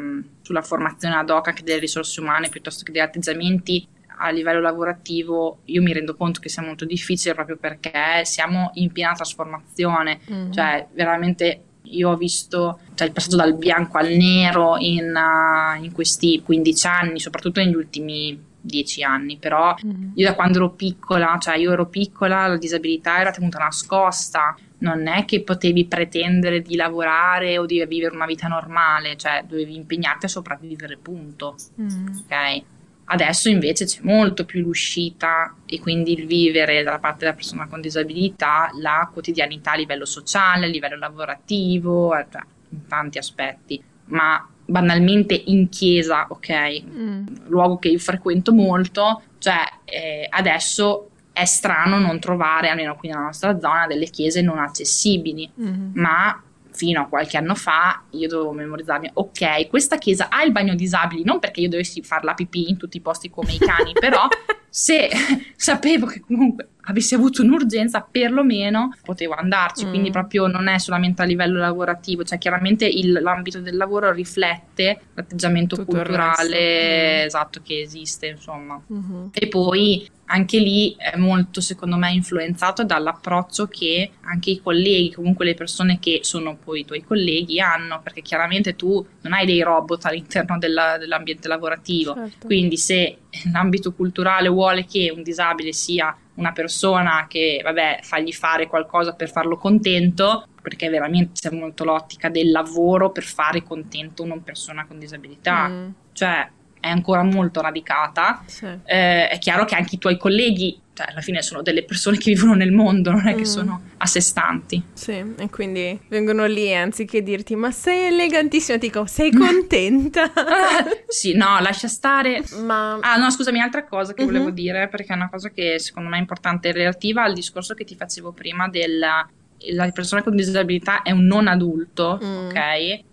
sulla formazione ad hoc anche delle risorse umane piuttosto che degli atteggiamenti a livello lavorativo, io mi rendo conto che sia molto difficile proprio perché siamo in piena trasformazione, mm-hmm. cioè veramente io ho visto cioè, il passaggio dal bianco al nero in, uh, in questi quindici anni, soprattutto negli ultimi dieci anni, però mm-hmm. io da quando ero piccola, cioè io ero piccola, la disabilità era tenuta nascosta, non è che potevi pretendere di lavorare o di vivere una vita normale, cioè dovevi impegnarti a sopravvivere, punto, mm-hmm. ok? Adesso invece c'è molto più l'uscita e quindi il vivere dalla parte della persona con disabilità, la quotidianità a livello sociale, a livello lavorativo, in tanti aspetti, ma banalmente in chiesa, ok, mm. luogo che io frequento molto, cioè eh, adesso è strano non trovare, almeno qui nella nostra zona, delle chiese non accessibili, mm. ma fino a qualche anno fa io dovevo memorizzarmi, ok, questa chiesa ha il bagno disabili, non perché io dovessi far la pipì in tutti i posti come i cani, però se sapevo che comunque avessi avuto un'urgenza, perlomeno potevo andarci, mm. quindi proprio non è solamente a livello lavorativo, cioè chiaramente il, l'ambito del lavoro riflette l'atteggiamento tutto culturale mm. esatto che esiste, insomma. Mm-hmm. E poi anche lì è molto, secondo me, influenzato dall'approccio che anche i colleghi, comunque le persone che sono poi i tuoi colleghi hanno, perché chiaramente tu non hai dei robot all'interno della, dell'ambiente lavorativo, certo. Quindi se l'ambito culturale vuole che un disabile sia una persona che, vabbè, fagli fare qualcosa per farlo contento, perché veramente c'è molto l'ottica del lavoro per fare contento una persona con disabilità, mm. cioè è ancora molto radicata, sì. eh, è chiaro che anche i tuoi colleghi, cioè alla fine sono delle persone che vivono nel mondo, non è mm. che sono a sé stanti. Sì, e quindi vengono lì e anziché dirti ma sei elegantissima, ti dico sei contenta? Sì, no, lascia stare. Ma... Ah no, scusami, altra cosa che mm-hmm. volevo dire, perché è una cosa che secondo me è importante, relativa al discorso che ti facevo prima del... la persona con disabilità è un non adulto, mm. ok?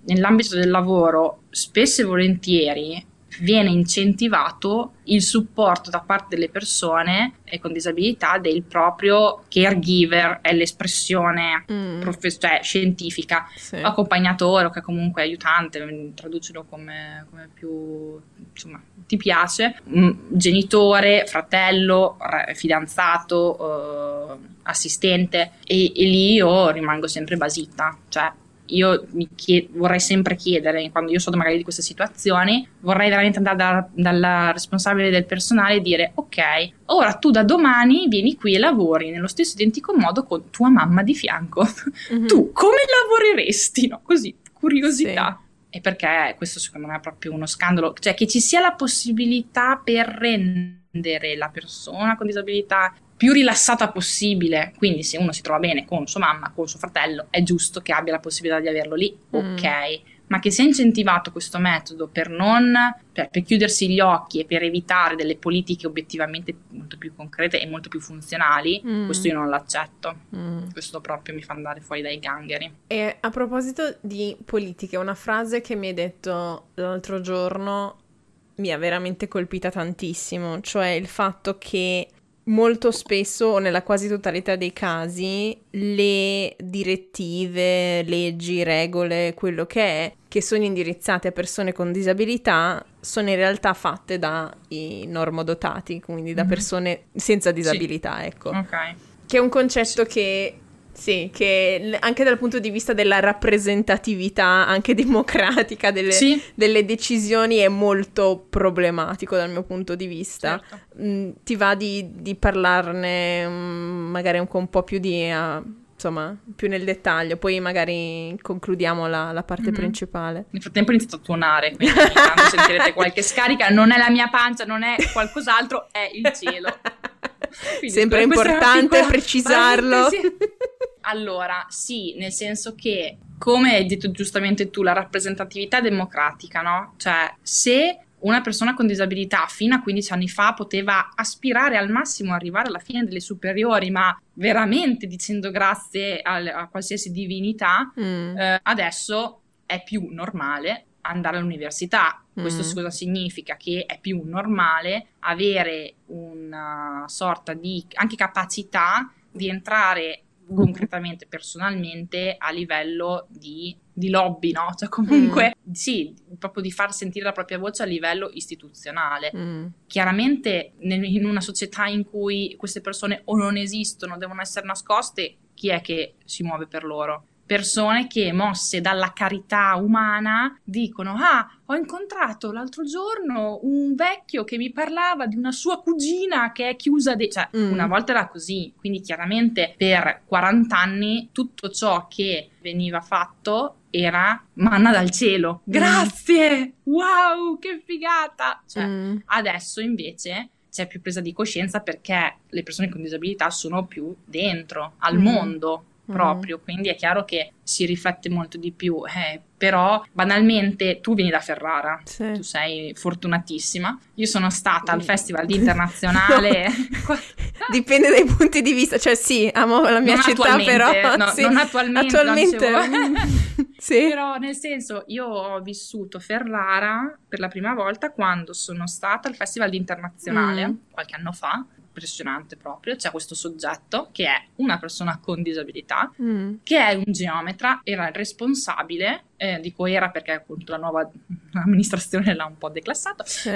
Nell'ambito del lavoro spesso e volentieri viene incentivato il supporto da parte delle persone con disabilità del proprio caregiver, è l'espressione mm. prof- cioè, scientifica, sì. accompagnatore o che comunque aiutante, traducilo come, come più insomma ti piace, genitore, fratello, fidanzato, eh, assistente, e, e lì io rimango sempre basita, cioè io mi chied- vorrei sempre chiedere, quando io so magari di queste situazioni, vorrei veramente andare da, dalla responsabile del personale e dire ok, ora tu da domani vieni qui e lavori nello stesso identico modo con tua mamma di fianco, mm-hmm. tu come lavoreresti? No? Così, curiosità. Sì. E perché questo secondo me è proprio uno scandalo, cioè che ci sia la possibilità per rendere la persona con disabilità più rilassata possibile, quindi se uno si trova bene con sua mamma, con suo fratello, è giusto che abbia la possibilità di averlo lì, mm. ok, ma che sia incentivato questo metodo per non per, per chiudersi gli occhi e per evitare delle politiche obiettivamente molto più concrete e molto più funzionali, mm. questo io non l'accetto, mm. questo proprio mi fa andare fuori dai gangheri. E a proposito di politiche, una frase che mi hai detto l'altro giorno mi ha veramente colpita tantissimo, cioè il fatto che molto spesso, o nella quasi totalità dei casi, le direttive, leggi, regole, quello che è, che sono indirizzate a persone con disabilità, sono in realtà fatte dai normodotati, quindi da persone senza disabilità, sì. ecco. Okay. Che è un concetto sì. che... Sì, che anche dal punto di vista della rappresentatività, anche democratica, delle, sì. delle decisioni è molto problematico dal mio punto di vista. Certo. Mm, ti va di, di parlarne mm, magari un, un po' più di, uh, insomma, più nel dettaglio, poi magari concludiamo la, la parte mm-hmm. principale. Nel frattempo ho iniziato a tuonare, quindi quando sentirete qualche scarica, non è la mia pancia, non è qualcos'altro, è il cielo. Quindi sempre importante precisarlo. Allora, sì, nel senso che, come hai detto giustamente tu, la rappresentatività è democratica, no? Cioè, se una persona con disabilità fino a quindici anni fa poteva aspirare al massimo arrivare alla fine delle superiori, ma veramente dicendo grazie a, a qualsiasi divinità, mm. eh, adesso è più normale andare all'università. Questo mm. cosa significa? Che è più normale avere una sorta di anche capacità di entrare concretamente, personalmente, a livello di, di lobby, no? Cioè comunque, mm. sì, proprio di far sentire la propria voce a livello istituzionale. Mm. Chiaramente nel, in una società in cui queste persone o non esistono, devono essere nascoste, chi è che si muove per loro? Persone che, mosse dalla carità umana, dicono: ah, ho incontrato l'altro giorno un vecchio che mi parlava di una sua cugina che è chiusa de-. Cioè, mm. una volta era così, quindi chiaramente per quaranta anni tutto ciò che veniva fatto era manna dal cielo. Mm. Grazie! Wow, che figata! Cioè, mm. adesso invece c'è più presa di coscienza, perché le persone con disabilità sono più dentro al mm. mondo. Proprio, quindi è chiaro che si riflette molto di più, eh, però banalmente tu vieni da Ferrara, sì. tu sei fortunatissima, io sono stata al Festival Internazionale. No. Dipende dai punti di vista, cioè sì, amo la mia non città però. No, sì. Non attualmente, attualmente. Non sì. Però nel senso, io ho vissuto Ferrara per la prima volta quando sono stata al Festival Internazionale, mm. qualche anno fa. Impressionante proprio, c'è questo soggetto che è una persona con disabilità, mm. che è un geometra, era il responsabile, eh, dico era perché appunto la nuova amministrazione l'ha un po' declassato, sì. eh,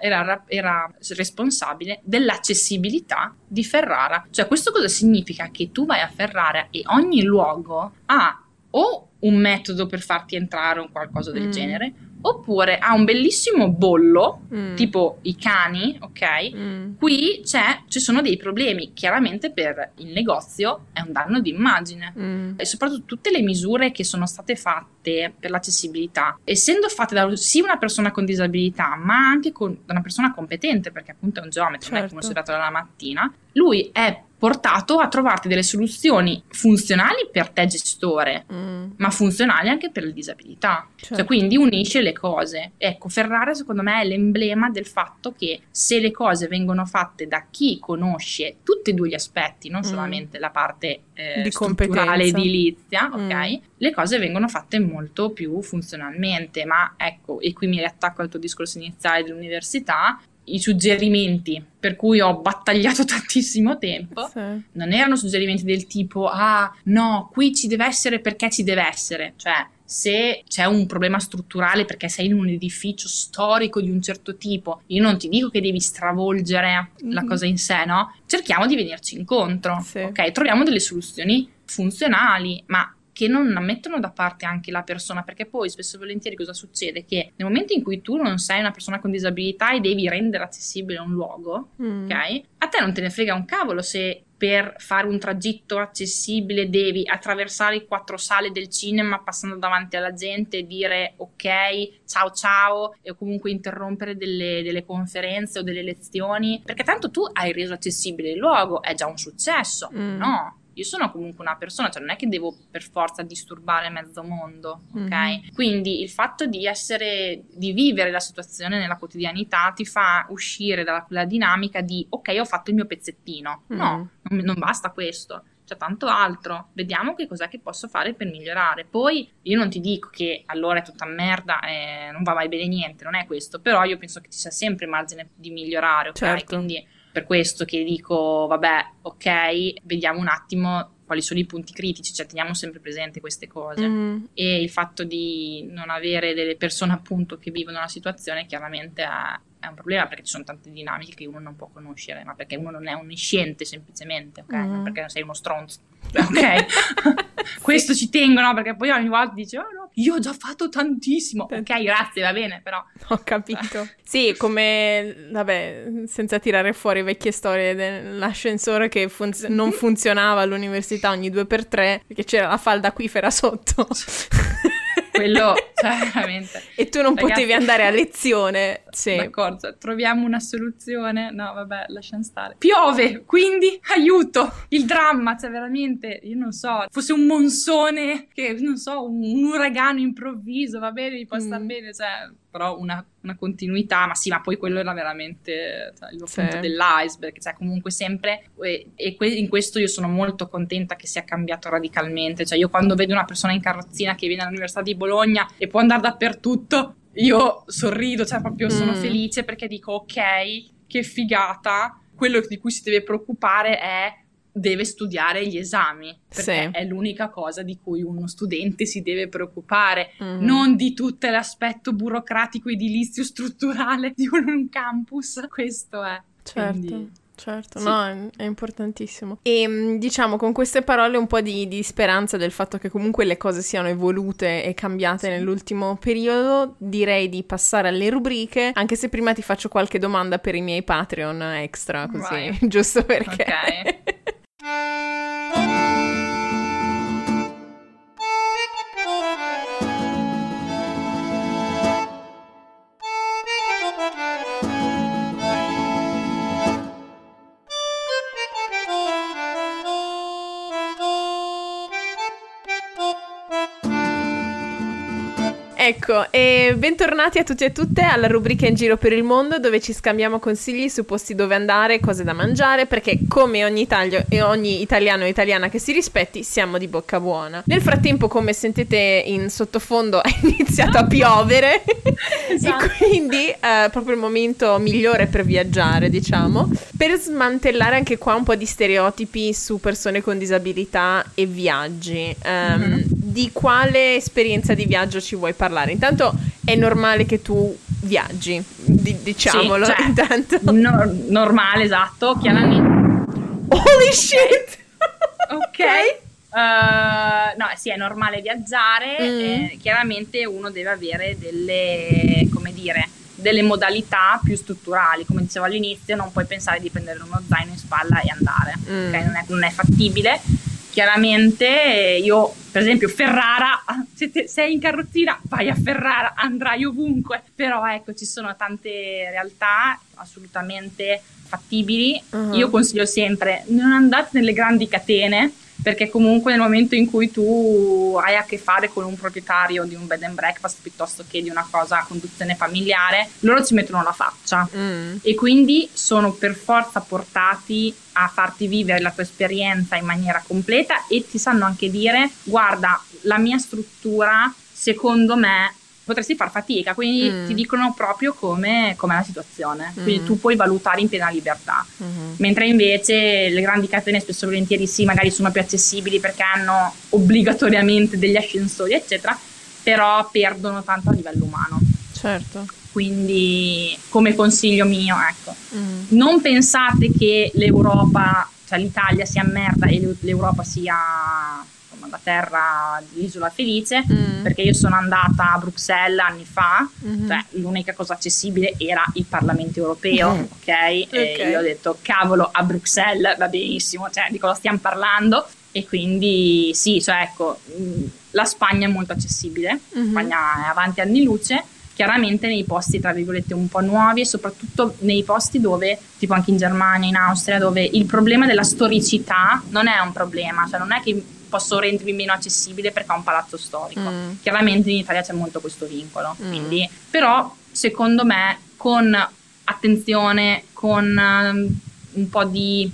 era, era responsabile dell'accessibilità di Ferrara. Cioè questo cosa significa? Che tu vai a Ferrara e ogni luogo ha o un metodo per farti entrare o qualcosa del mm. genere, oppure ha un bellissimo bollo, mm. tipo i cani, ok? Mm. Qui c'è, ci sono dei problemi, chiaramente per il negozio è un danno d'immagine. Mm. E soprattutto tutte le misure che sono state fatte per l'accessibilità, essendo fatte da sì una persona con disabilità, ma anche con, da una persona competente, perché appunto è un geometra, certo. non è come si è dato dalla mattina, lui è portato a trovarti delle soluzioni funzionali per te gestore, mm. ma funzionali anche per la disabilità. Certo. Cioè, quindi unisce le cose. Ecco, Ferrara secondo me è l'emblema del fatto che se le cose vengono fatte da chi conosce tutti e due gli aspetti, non mm. solamente la parte eh, di strutturale edilizia, mm. ok? Le cose vengono fatte molto più funzionalmente. Ma ecco, e qui mi riattacco al tuo discorso iniziale dell'università, i suggerimenti per cui ho battagliato tantissimo tempo sì. non erano suggerimenti del tipo: ah no, qui ci deve essere perché ci deve essere, cioè se c'è un problema strutturale perché sei in un edificio storico di un certo tipo, io non ti dico che devi stravolgere mm-hmm. la cosa in sé, no? Cerchiamo di venirci incontro, sì. ok? Troviamo delle soluzioni funzionali, ma che non mettono da parte anche la persona, perché poi spesso e volentieri cosa succede? Che nel momento in cui tu non sei una persona con disabilità e devi rendere accessibile un luogo, mm. ok? A te non te ne frega un cavolo se per fare un tragitto accessibile devi attraversare quattro sale del cinema passando davanti alla gente e dire ok, ciao ciao, e comunque interrompere delle, delle conferenze o delle lezioni, perché tanto tu hai reso accessibile il luogo, è già un successo, mm. no? Io sono comunque una persona, cioè non è che devo per forza disturbare mezzo mondo, ok? Mm. Quindi il fatto di essere, di vivere la situazione nella quotidianità ti fa uscire dalla quella dinamica di ok, ho fatto il mio pezzettino. Mm. No, non, non basta questo, c'è tanto altro. Vediamo che cos'è che posso fare per migliorare. Poi io non ti dico che allora è tutta merda, eh, non va mai bene niente, non è questo. Però io penso che ci sia sempre margine di migliorare, ok? Certo. Quindi... per questo che dico, vabbè, ok, vediamo un attimo quali sono i punti critici, cioè teniamo sempre presente queste cose. Mm. E il fatto di non avere delle persone appunto che vivono la situazione chiaramente è un problema, perché ci sono tante dinamiche che uno non può conoscere, ma perché uno non è onnisciente semplicemente, ok? Mm. Non perché sei uno stronzo, ok? Sì. Questo ci tengo, no? Perché poi ogni volta dice, oh no, io ho già fatto tantissimo, ok, grazie, va bene, però. Ho capito. Sì, come, vabbè, senza tirare fuori vecchie storie dell'ascensore che fun- non funzionava all'università ogni due per tre, perché c'era la falda acquifera sotto. Quello, cioè, veramente. E tu non Ragazzi, potevi andare a lezione. Sì. D'accordo, troviamo una soluzione. No, vabbè, lasciamo stare. Piove, quindi aiuto. Il dramma, cioè veramente, io non so, fosse un monsone, che non so, un, un uragano improvviso, va bene, mi può star mm. bene, cioè, però una, una continuità, ma sì, ma poi quello era veramente, cioè, il punto sì. dell'iceberg, cioè comunque sempre, e, e que- in questo io sono molto contenta che sia cambiato radicalmente, cioè io quando vedo una persona in carrozzina che viene all'Università di Bologna e può andare dappertutto, io sorrido, cioè proprio sono mm. felice, perché dico ok, che figata, quello di cui si deve preoccupare è... deve studiare gli esami, perché sì. è l'unica cosa di cui uno studente si deve preoccupare, mm. non di tutto l'aspetto burocratico edilizio strutturale di un campus, questo è. Certo. Quindi... Certo, sì. no, è importantissimo. E diciamo con queste parole un po' di, di speranza del fatto che comunque le cose siano evolute e cambiate sì. nell'ultimo periodo, direi di passare alle rubriche, anche se prima ti faccio qualche domanda per i miei Patreon extra, così, right. giusto perché... Okay. Ecco, e bentornati a tutti e tutte alla rubrica In Giro per il Mondo, dove ci scambiamo consigli su posti dove andare, cose da mangiare, perché come ogni Italia e ogni italiano e italiana che si rispetti, siamo di bocca buona. Nel frattempo, come sentite in sottofondo, è iniziato a piovere, esatto. e quindi eh, proprio il momento migliore per viaggiare, diciamo, per smantellare anche qua un po' di stereotipi su persone con disabilità e viaggi. Um, mm-hmm. Di quale esperienza di viaggio ci vuoi parlare? Intanto è normale che tu viaggi, di- diciamolo. Sì, cioè, intanto. No- normale, esatto, chiaramente. Holy shit! Ok. uh, no, sì, è normale viaggiare, mm. eh, chiaramente uno deve avere delle, come dire, delle modalità più strutturali, come dicevo all'inizio, non puoi pensare di prendere uno zaino in spalla e andare, mm. okay? non, è, non è fattibile. Chiaramente io, per esempio, Ferrara, se te, sei in carrozzina vai a Ferrara, andrai ovunque, però ecco ci sono tante realtà assolutamente fattibili, uh-huh. io consiglio sempre non andate nelle grandi catene, perché comunque nel momento in cui tu hai a che fare con un proprietario di un bed and breakfast piuttosto che di una cosa a conduzione familiare, loro ci mettono la faccia mm. e quindi sono per forza portati a farti vivere la tua esperienza in maniera completa, e ti sanno anche dire guarda la mia struttura secondo me potresti far fatica, quindi mm. ti dicono proprio come com'è la situazione, mm. quindi tu puoi valutare in piena libertà, mm-hmm. mentre invece le grandi catene spesso e volentieri sì, magari sono più accessibili perché hanno obbligatoriamente degli ascensori eccetera, però perdono tanto a livello umano. Certo. Quindi come consiglio mio, ecco, mm. non pensate che l'Europa, cioè l'Italia sia merda e l'Europa sia... la terra di Isola Felice, mm. perché io sono andata a Bruxelles anni fa, mm-hmm. cioè l'unica cosa accessibile era il Parlamento Europeo, mm. ok? E okay. io ho detto, cavolo, a Bruxelles va benissimo, cioè di cosa stiamo parlando? E quindi sì, cioè ecco, la Spagna è molto accessibile, la mm-hmm. Spagna è avanti anni luce, chiaramente nei posti tra virgolette un po' nuovi e soprattutto nei posti dove, tipo anche in Germania, in Austria, dove il problema della storicità non è un problema, cioè non è che posso rendermi meno accessibile perché ho un palazzo storico, mm. chiaramente in Italia c'è molto questo vincolo, mm. quindi però secondo me con attenzione, con um, un po' di,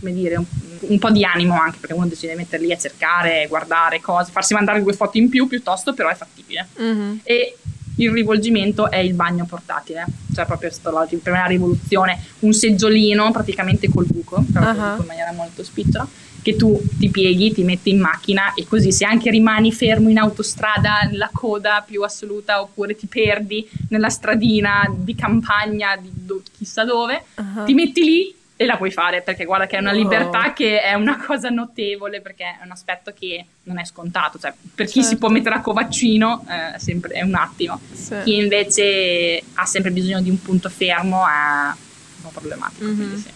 come dire, un, un po' di animo anche, perché uno decide di metterli a cercare, guardare cose, farsi mandare due foto in più piuttosto, però è fattibile. Mm-hmm. E il rivolgimento è il bagno portatile, cioè proprio è stata la prima rivoluzione, un seggiolino praticamente col buco, però uh-huh. col buco in maniera molto spicciola, che tu ti pieghi, ti metti in macchina e così se anche rimani fermo in autostrada nella coda più assoluta oppure ti perdi nella stradina di campagna di do- chissà dove, uh-huh. ti metti lì e la puoi fare, perché guarda che è una libertà oh. che è una cosa notevole, perché è un aspetto che non è scontato, cioè per chi certo. si può mettere a Covaccino eh, sempre, è un attimo, sì. chi invece ha sempre bisogno di un punto fermo è un po' problematico, mm-hmm. quindi sì.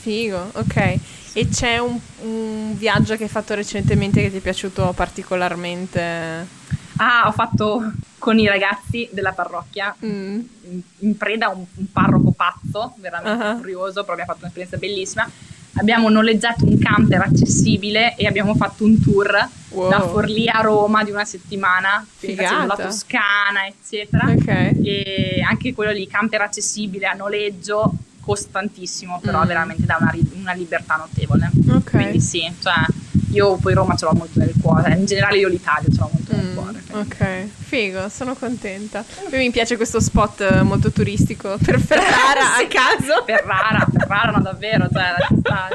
Figo, ok. E c'è un, un viaggio che hai fatto recentemente che ti è piaciuto particolarmente? Ah, ho fatto con i ragazzi della parrocchia, mm. in, in preda a un, un parroco pazzo, veramente uh-huh. furioso, però abbiamo fatto un'esperienza bellissima. Abbiamo noleggiato un camper accessibile e abbiamo fatto un tour wow. da Forlì a Roma di una settimana, facendo la Toscana, eccetera. Okay. E anche quello lì, camper accessibile a noleggio, costantissimo, però mm. veramente dà una, una libertà notevole. Okay. Quindi sì, cioè... Io poi Roma ce l'ho molto nel cuore, in generale io l'Italia ce l'ho molto mm, nel cuore. Quindi. Ok, figo, sono contenta. Poi mi piace questo spot molto turistico per Ferrara, sì, a caso. Ferrara, Ferrara, no davvero, cioè la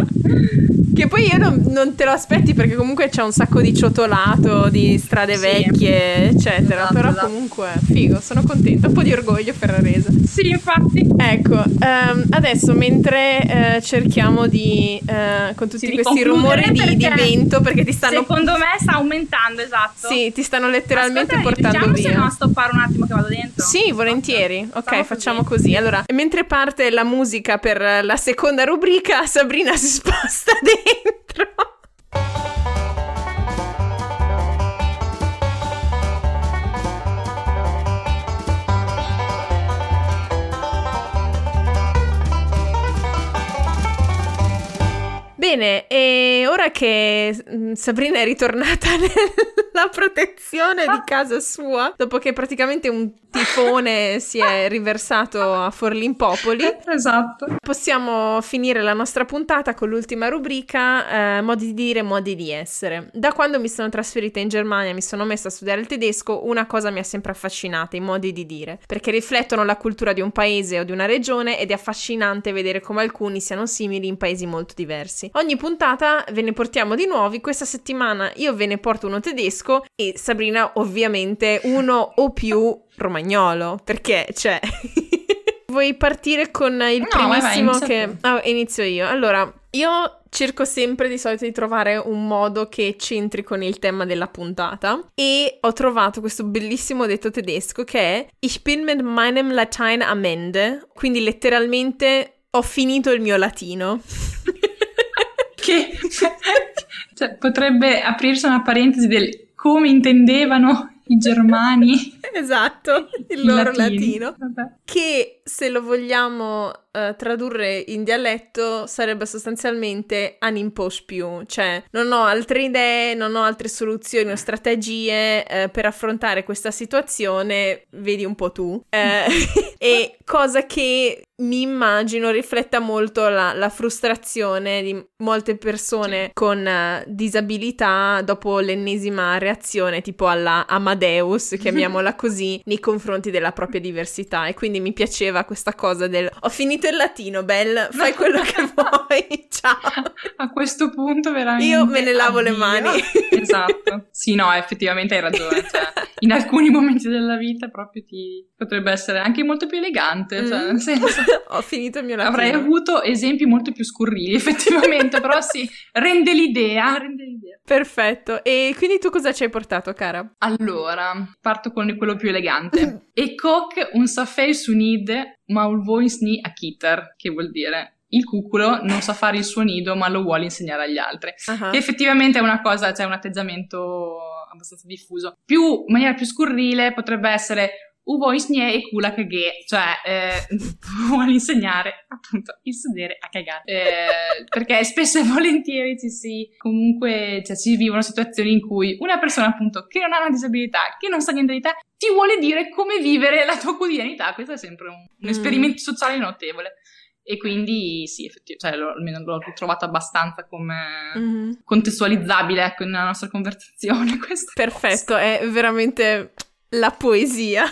che poi io non, non te lo aspetti perché comunque c'è un sacco di ciotolato, di strade sì, vecchie, eccetera, esatto, però esatto. comunque figo, sono contenta, un po' di orgoglio ferrarese. Sì, infatti. Ecco, um, adesso mentre uh, cerchiamo di, uh, con tutti sì, questi rumori di, di vento, perché ti stanno secondo me sta aumentando, esatto. Sì, ti stanno letteralmente ascolta, portando via. Ma se no a stoppare un attimo che vado dentro. Sì, volentieri. Esatto. Ok, facciamo così. così. Allora, mentre parte la musica per la seconda rubrica, Sabrina si sposta dentro. Bene, e ora che Sabrina è ritornata nella protezione di casa sua, dopo che praticamente un tifone si è riversato a Forlimpopoli, esatto. possiamo finire la nostra puntata con l'ultima rubrica, eh, modi di dire, modi di essere. Da quando mi sono trasferita in Germania, mi sono messa a studiare il tedesco, una cosa mi ha sempre affascinata, i modi di dire, perché riflettono la cultura di un paese o di una regione ed è affascinante vedere come alcuni siano simili in paesi molto diversi. Ogni puntata ve ne portiamo di nuovi. Questa settimana io ve ne porto uno tedesco e Sabrina ovviamente uno o più romagnolo, perché c'è... Vuoi partire con il no, primissimo vai, vai, che... Oh, inizio io. Allora, io... cerco sempre di solito di trovare un modo che c'entri con il tema della puntata e ho trovato questo bellissimo detto tedesco che è Ich bin mit meinem Latein am Ende, quindi letteralmente ho finito il mio latino. Che cioè, potrebbe aprirsi una parentesi del come intendevano i germani esatto, il, il loro latino, latino che se lo vogliamo uh, tradurre in dialetto sarebbe sostanzialmente un posso più, cioè non ho altre idee, non ho altre soluzioni o strategie uh, per affrontare questa situazione, vedi un po' tu, uh, e cosa che mi immagino rifletta molto la, la frustrazione di molte persone con uh, disabilità dopo l'ennesima reazione tipo alla Amadeus, chiamiamola così, nei confronti della propria diversità. E quindi mi piaceva questa cosa del ho finito il latino, bel, fai quello che vuoi, ciao. A questo punto veramente io me ne lavo addio. Le mani. Esatto. Sì, no, effettivamente hai ragione, cioè, in alcuni momenti della vita proprio ti potrebbe essere anche molto più elegante, cioè, mm. nel senso ho finito il mio latino. Avrei avuto esempi molto più scurrili effettivamente, però sì, rende l'idea, rende l'idea. Perfetto. E quindi tu cosa ci hai portato, cara? Allora, parto con quello più elegante. E coq un safei sunid ma un voins ni akiter, che vuol dire... il cuculo non sa fare il suo nido ma lo vuole insegnare agli altri, uh-huh. che effettivamente è una cosa, cioè un atteggiamento abbastanza diffuso. Più, in maniera più scurrile potrebbe essere uvoisnie e kula kage, cioè eh, vuole insegnare appunto il sedere a cagare, eh, perché spesso e volentieri ci si comunque cioè, si vivono situazioni in cui una persona appunto che non ha una disabilità, che non sa niente di te, ti vuole dire come vivere la tua quotidianità. Questo è sempre un, un mm. esperimento sociale notevole. E quindi sì, effettivamente, cioè, lo, almeno l'ho trovato abbastanza come mm-hmm. contestualizzabile, ecco, nella nostra conversazione. Perfetto, cosa. È veramente la poesia.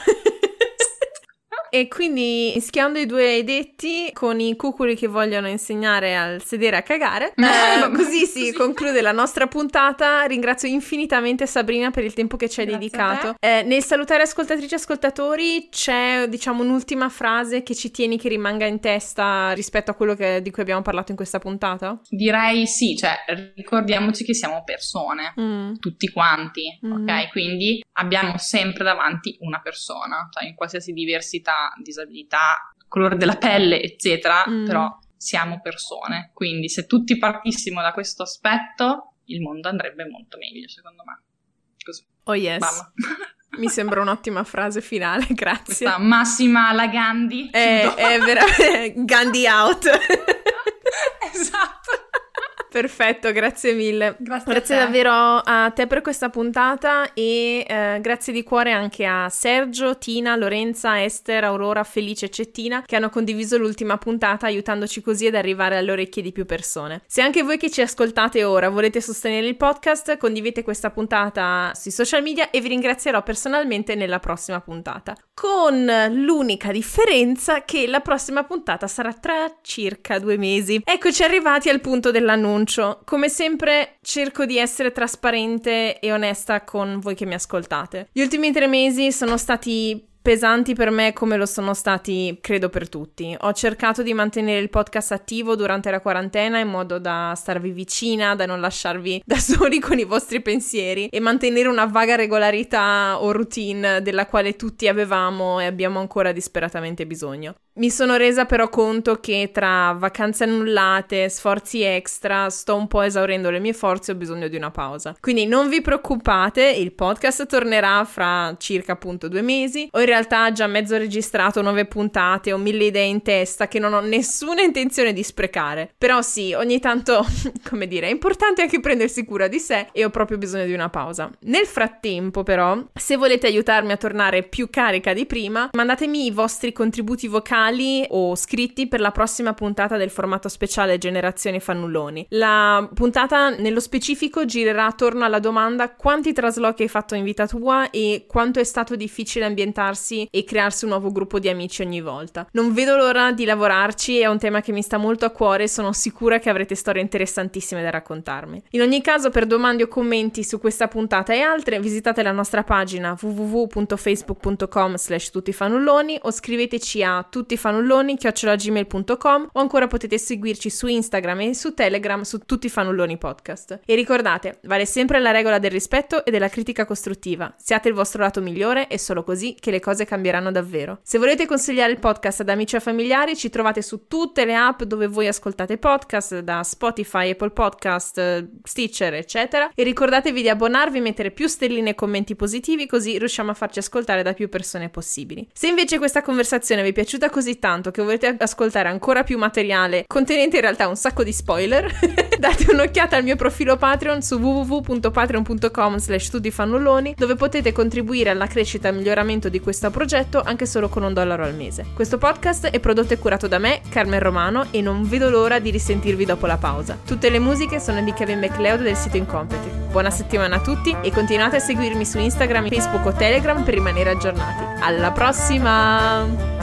E quindi, mischiando i due detti con i cuculi che vogliono insegnare al sedere a cagare, eh, così si conclude la nostra puntata. Ringrazio infinitamente Sabrina per il tempo che ci hai dedicato. Eh, nel salutare ascoltatrici e ascoltatori c'è, diciamo, un'ultima frase che ci tieni che rimanga in testa rispetto a quello che, di cui abbiamo parlato in questa puntata? Direi sì, cioè ricordiamoci che siamo persone, mm. tutti quanti, mm. ok? Quindi abbiamo sempre davanti una persona, cioè in qualsiasi diversità, disabilità, colore della pelle, eccetera, mm. però siamo persone, quindi se tutti partissimo da questo aspetto il mondo andrebbe molto meglio, secondo me. Così. Oh yes. Bam. Mi sembra un'ottima frase finale, grazie. Questa massima alla Gandhi. È, è veramente Gandhi out. Esatto. Perfetto, grazie mille. Grazie, grazie a davvero a te per questa puntata e eh, grazie di cuore anche a Sergio, Tina, Lorenza, Esther, Aurora, Felice e Cettina che hanno condiviso l'ultima puntata aiutandoci così ad arrivare alle orecchie di più persone. Se anche voi che ci ascoltate ora volete sostenere il podcast, condividete questa puntata sui social media e vi ringrazierò personalmente nella prossima puntata. Con l'unica differenza che la prossima puntata sarà tra circa due mesi. Eccoci arrivati al punto dell'annuncio. Come sempre cerco di essere trasparente e onesta con voi che mi ascoltate. Gli ultimi tre mesi sono stati pesanti per me come lo sono stati, credo, per tutti. Ho cercato di mantenere il podcast attivo durante la quarantena in modo da starvi vicina, da non lasciarvi da soli con i vostri pensieri e mantenere una vaga regolarità o routine della quale tutti avevamo e abbiamo ancora disperatamente bisogno. Mi sono resa però conto che tra vacanze annullate, sforzi extra, sto un po' esaurendo le mie forze e ho bisogno di una pausa. Quindi non vi preoccupate, il podcast tornerà fra circa appunto due mesi. Ho in realtà già mezzo registrato nove puntate, ho mille idee in testa che non ho nessuna intenzione di sprecare. Però sì, ogni tanto, come dire, è importante anche prendersi cura di sé e ho proprio bisogno di una pausa. Nel frattempo però, se volete aiutarmi a tornare più carica di prima, mandatemi i vostri contributi vocali o scritti per la prossima puntata del formato speciale Generazione Fannulloni. La puntata nello specifico girerà attorno alla domanda: quanti traslochi hai fatto in vita tua e quanto è stato difficile ambientarsi e crearsi un nuovo gruppo di amici ogni volta. Non vedo l'ora di lavorarci, è un tema che mi sta molto a cuore e sono sicura che avrete storie interessantissime da raccontarmi. In ogni caso, per domande o commenti su questa puntata e altre, visitate la nostra pagina www punto facebook punto com slash tutti fannulloni o scriveteci a tutti fannulloni chiocciola gmail punto com o ancora potete seguirci su Instagram e su Telegram su Tutti Fannulloni Podcast. E ricordate, vale sempre la regola del rispetto e della critica costruttiva. Siate il vostro lato migliore, è solo così che le cose cambieranno davvero. Se volete consigliare il podcast ad amici o familiari, ci trovate su tutte le app dove voi ascoltate podcast, da Spotify, Apple Podcast, Stitcher, eccetera. E ricordatevi di abbonarvi, mettere più stelline e commenti positivi, così riusciamo a farci ascoltare da più persone possibili. Se invece questa conversazione vi è piaciuta così tanto che volete ascoltare ancora più materiale contenente in realtà un sacco di spoiler, date un'occhiata al mio profilo Patreon su www punto patreon punto com slash tutti fannulloni, dove potete contribuire alla crescita e al miglioramento di questo progetto anche solo con un dollaro al mese. Questo podcast è prodotto e curato da me, Carmen Romano, e non vedo l'ora di risentirvi dopo la pausa. Tutte le musiche sono di Kevin MacLeod del sito Incompetent. Buona settimana a tutti e continuate a seguirmi su Instagram, Facebook o Telegram per rimanere aggiornati. Alla prossima!